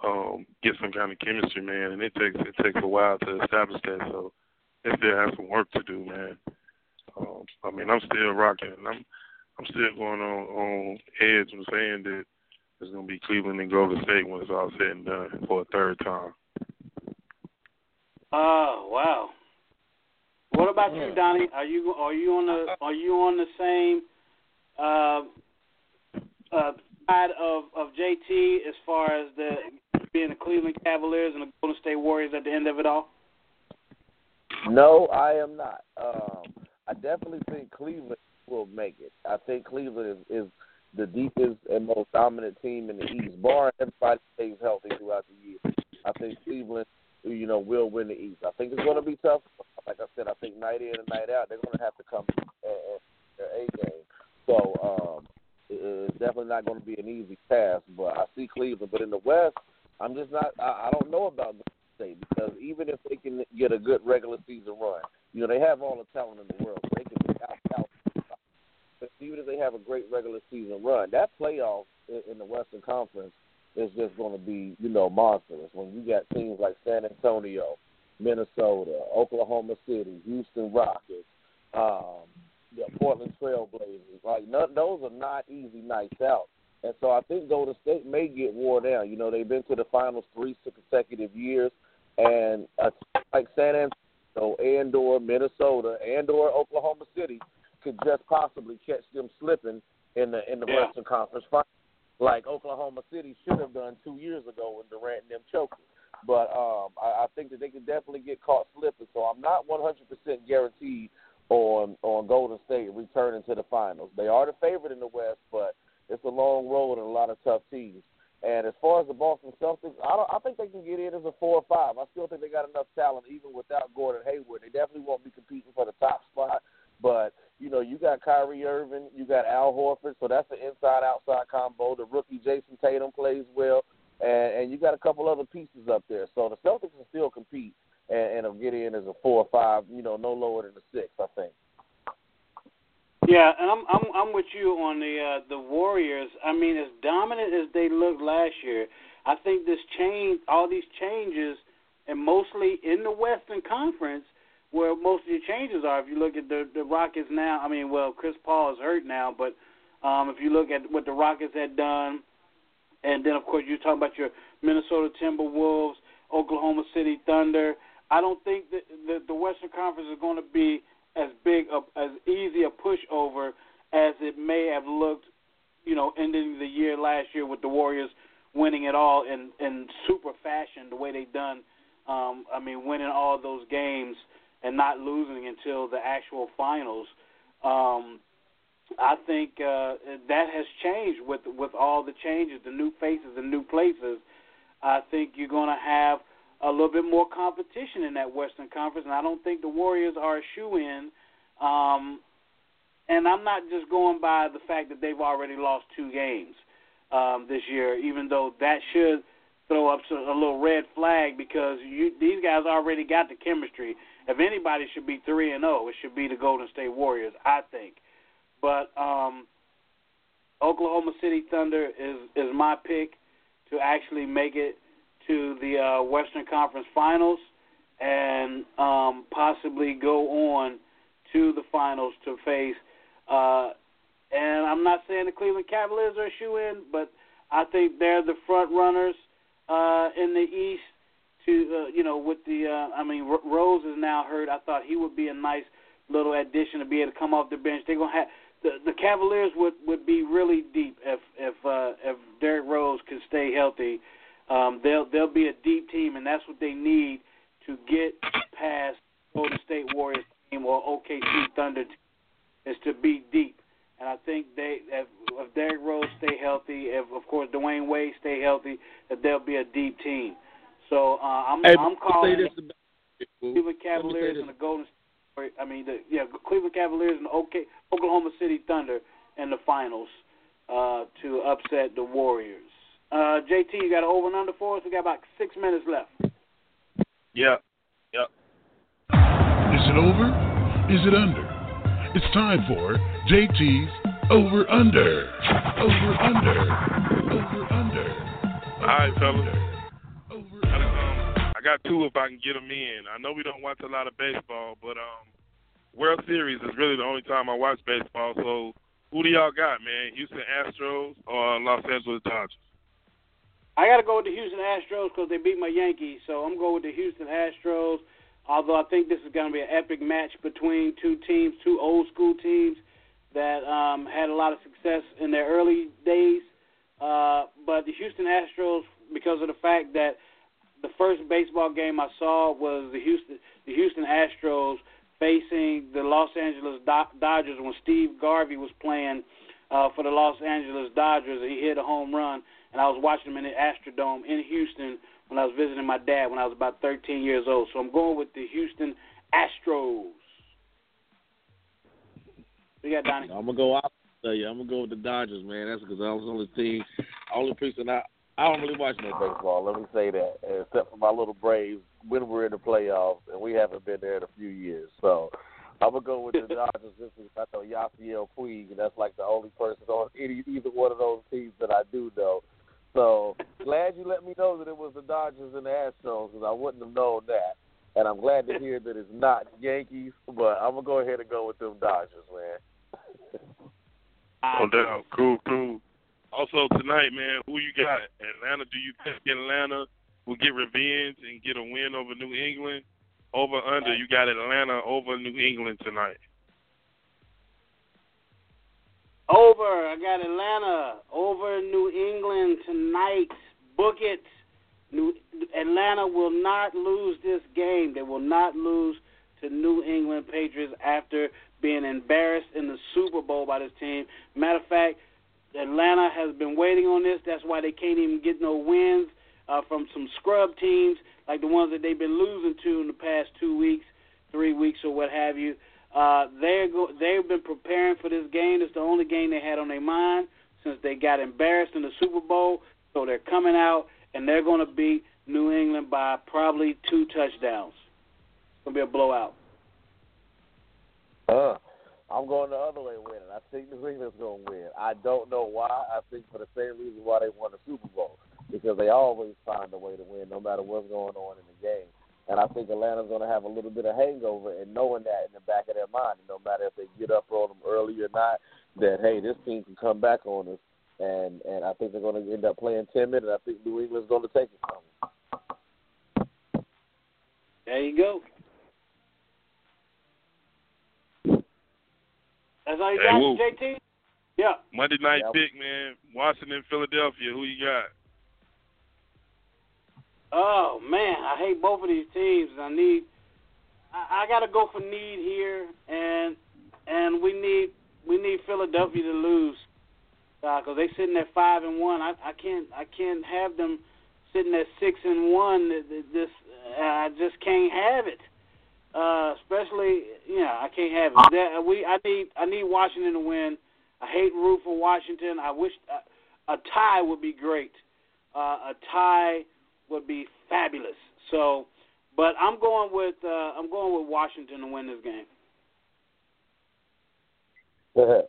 um, get some kind of chemistry, man. And it takes it takes a while to establish that. So they still have some work to do, man. Um, I mean, I'm still rocking. I'm I'm still going on on edge and saying that. It's going to be Cleveland and Golden State when it's all said and done for a third time. Oh, wow. What about yeah. you, Donnie? Are you are you on the are you on the same uh, uh, side of, of J T as far as the being the Cleveland Cavaliers and the Golden State Warriors at the end of it all? No, I am not. Um, I definitely think Cleveland will make it. I think Cleveland is. is the deepest and most dominant team in the East, bar everybody stays healthy throughout the year. I think Cleveland, you know, will win the East. I think it's going to be tough. Like I said, I think night in and night out, they're going to have to come at their A game. So um, it's definitely not going to be an easy task, but I see Cleveland. But in the West, I'm just not – I don't know about Golden State because even if they can get a good regular season run, you know, they have all the talent in the world, so they can be out-out. Even if they have a great regular season run, that playoff in the Western Conference is just going to be, you know, monstrous. When you got teams like San Antonio, Minnesota, Oklahoma City, Houston Rockets, um, the Portland Trail Blazers, like none, those are not easy nights out. And so I think Golden State may get wore down. You know, they've been to the finals three consecutive years, and uh, like San Antonio and or Minnesota and or Oklahoma City could just possibly catch them slipping in the in the yeah. Western Conference Finals, like Oklahoma City should have done two years ago when Durant and them choked. But um, I, I think that they could definitely get caught slipping. So I'm not one hundred percent guaranteed on on Golden State returning to the finals. They are the favorite in the West, but it's a long road and a lot of tough teams. And as far as the Boston Celtics, I, don't, I think they can get in as a four or five. I still think they got enough talent even without Gordon Hayward. They definitely won't be competing for the top spot. But, you know, you got Kyrie Irving, you got Al Horford, so that's an inside-outside combo. The rookie Jason Tatum plays well, and, and you got a couple other pieces up there. So the Celtics will still compete and, and get in as a four or five, you know, no lower than a six, I think. Yeah, and I'm I'm, I'm with you on the uh, the Warriors. I mean, as dominant as they looked last year, I think this change, all these changes, and mostly in the Western Conference, where most of your changes are. If you look at the, the Rockets now, I mean, well, Chris Paul is hurt now, but um, if you look at what the Rockets had done, and then, of course, you're talking about your Minnesota Timberwolves, Oklahoma City Thunder, I don't think that the, the Western Conference is going to be as big, a, as easy a pushover as it may have looked Warriors winning it all in, in super fashion the way they've done. Um, I mean, winning all those games and not losing until the actual finals. Um, I think uh, that has changed with with all the changes, the new faces, the new places. I think you're going to have a little bit more competition in that Western Conference, and I don't think the Warriors are a shoo-in. Um, and I'm not just going by the fact that they've already lost two games um, this year, even though that should throw up a little red flag because you, these guys already got the chemistry. If anybody should be three and oh, it should be the Golden State Warriors, I think. But um, Oklahoma City Thunder is, is my pick to actually make it to the uh, Western Conference Finals and um, possibly go on to the finals to face. Uh, and I'm not saying the Cleveland Cavaliers are a shoo-in, but I think they're the front runners uh, in the East. To uh, you know, with the uh, I mean, Rose is now hurt. I thought he would be a nice little addition to be able to come off the bench. They're gonna have the, the Cavaliers would, would be really deep if if uh, if Derrick Rose could stay healthy. Um, they'll they'll be a deep team, and that's what they need to get past Golden State Warriors team or O K C Thunder team, is to be deep. And I think they if, if Derrick Rose stay healthy, if of course Dwayne Wade stay healthy, that they'll be a deep team. So uh, I'm hey, I'm calling the Cleveland Cavaliers and the Golden State, I mean the yeah Cleveland Cavaliers and the OK, Oklahoma City Thunder in the finals uh, to upset the Warriors. Uh, J T, you got an over and under for us? We got about six minutes left. Yeah. Yep. Is it over? Is it under? It's time for J T's Over Under. Over Under. Over Under. All right, fellas. Over I, um, I got two if I can get them in. I know we don't watch a lot of baseball, but um, World Series is really the only time I watch baseball. So who do y'all got, man? Houston Astros or Los Angeles Dodgers? I got to go with the Houston Astros because they beat my Yankees, so I'm going with the Houston Astros, although I think this is going to be an epic match between two teams, two old-school teams that um, had a lot of success in their early days. Uh, but the Houston Astros, because of the fact that the first baseball game I saw was the Houston, the Houston Astros facing the Los Angeles Do- Dodgers when Steve Garvey was playing uh, for the Los Angeles Dodgers, and he hit a home run. And I was watching them in the Astrodome in Houston when I was visiting my dad when I was about thirteen years old. So I'm going with the Houston Astros. We got Donnie. I'm gonna go out. Yeah, I'm gonna go with the Dodgers, man. That's because I was the only team, only person I I don't really watch no baseball. Let me say that, except for my little Braves when we're in the playoffs, and we haven't been there in a few years. So I'm gonna go with the Dodgers. This is I know Yasiel Puig, and that's like the only person on any either one of those teams that I do know. So glad you let me know that it was the Dodgers and the Astros, because I wouldn't have known that. And I'm glad to hear that it's not Yankees, but I'm going to go ahead and go with them Dodgers, man. Oh, that's cool, cool. Also, tonight, man, who you got? Atlanta, do you think Atlanta will get revenge and get a win over New England? Over, under, you got Atlanta over New England tonight. Over. I got Atlanta over New England tonight. Book it. New, Atlanta will not lose this game. They will not lose to New England Patriots after being embarrassed in the Super Bowl by this team. Matter of fact, Atlanta has been waiting on this. That's why they can't even get no wins uh, from some scrub teams like the ones that they've been losing to in the past two weeks, three weeks, or what have you. Uh, they're go- they've been preparing for this game. It's the only game they had on their mind since they got embarrassed in the Super Bowl. So they're coming out, and they're going to beat New England by probably two touchdowns. It's going to be a blowout. Uh, I'm going the other way winning. I think New England's going to win. I don't know why. I think for the same reason why they won the Super Bowl, because they always find a way to win no matter what's going on in the game. And I think Atlanta's going to have a little bit of hangover and knowing that in the back of their mind. No matter if they get up on them early or not, that, hey, this team can come back on us. And, and I think they're going to end up playing timid, and I think New England's going to take it from them. There you go. That's all you hey, got, Woo. J T? Yeah. Monday night yeah. pick, man. Washington, Philadelphia. Who you got? Oh, man. I hate both of these teams. I need I, I got to go for need here, and and we need we need Philadelphia to lose because uh, they sitting at five and one. I, I can't I can't have them sitting at six and one. This I just can't have it. Uh, especially, you know, I can't have it. That, we I need I need Washington to win. I hate root for Washington. I wish uh, a tie would be great. Uh, a tie would be fabulous. So, but I'm going with uh, I'm going with Washington to win this game. Yeah,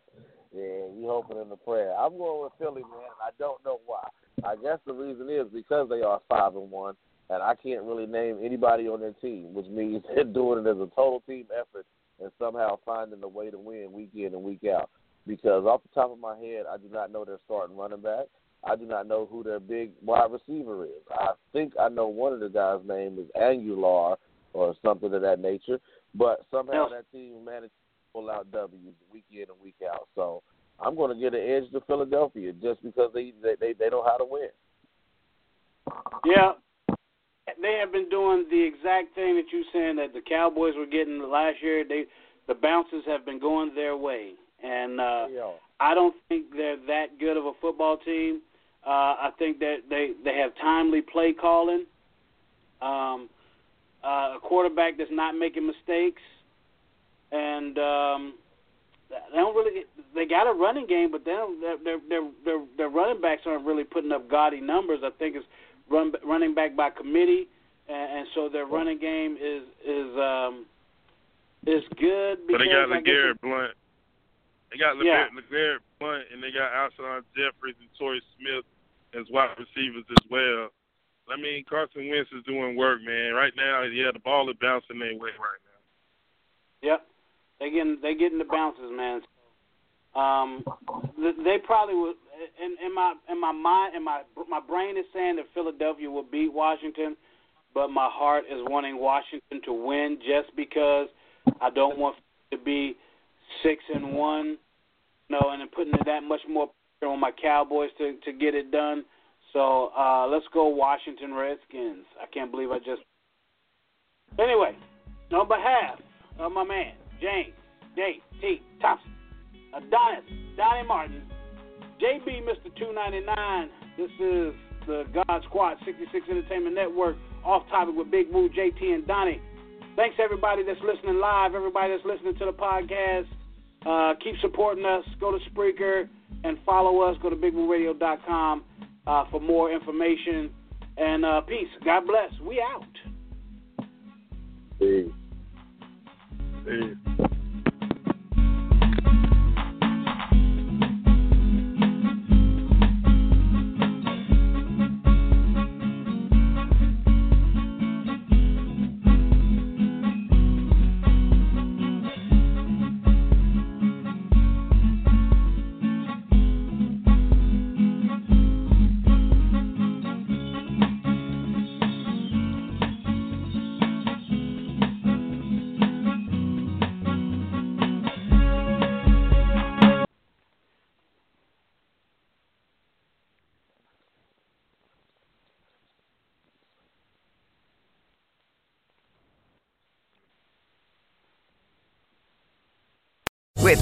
you hoping in the prayer. I'm going with Philly, man. And I don't know why. I guess the reason is because they are five and one, and I can't really name anybody on their team, which means they're doing it as a total team effort and somehow finding a way to win week in and week out. Because off the top of my head, I do not know their starting running back. I do not know who their big wide receiver is. I think I know one of the guys' name is Angular or something of that nature. But somehow that team managed to pull out W's week in and week out. So I'm going to get an edge to Philadelphia just because they, they, they, they know how to win. Yeah. They have been doing the exact thing that you're saying that the Cowboys were getting last year. They The bounces have been going their way. And uh, yeah. I don't think they're that good of a football team. Uh, I think that they, they have timely play calling, um, uh, a quarterback that's not making mistakes, and um, they don't really. They got a running game, but they don't. Their their their their running backs aren't really putting up gaudy numbers. I think it's run, running back by committee, and, and so their running game is is um, is good. But they got LeGarrette Blount. They got LeGarrette yeah. Blount, and they got Alshon Jeffries and Torrey Smith as wide receivers as well. I mean, Carson Wentz is doing work, man. Right now, yeah, the ball is bouncing their way right now. Yep, they getting they getting the bounces, man. Um, they probably would. In, in my in my mind, in my my brain is saying that Philadelphia will beat Washington, but my heart is wanting Washington to win just because I don't want to be six and one. No, and then putting that much more pressure on my Cowboys to, to get it done. So uh, let's go Washington Redskins. I can't believe I just. Anyway, on behalf of my man, James, J T, Thompson, Adonis, Donnie Martin, J B, Mister two ninety-nine, this is the God Squad sixty-six Entertainment Network, Off Topic with Big Woo, J T, and Donnie. Thanks, everybody that's listening live, everybody that's listening to the podcast. Uh, keep supporting us. Go to Spreaker and follow us. Go to big woo radio dot com uh, for more information. And uh, peace. God bless. We out. Peace. Peace. With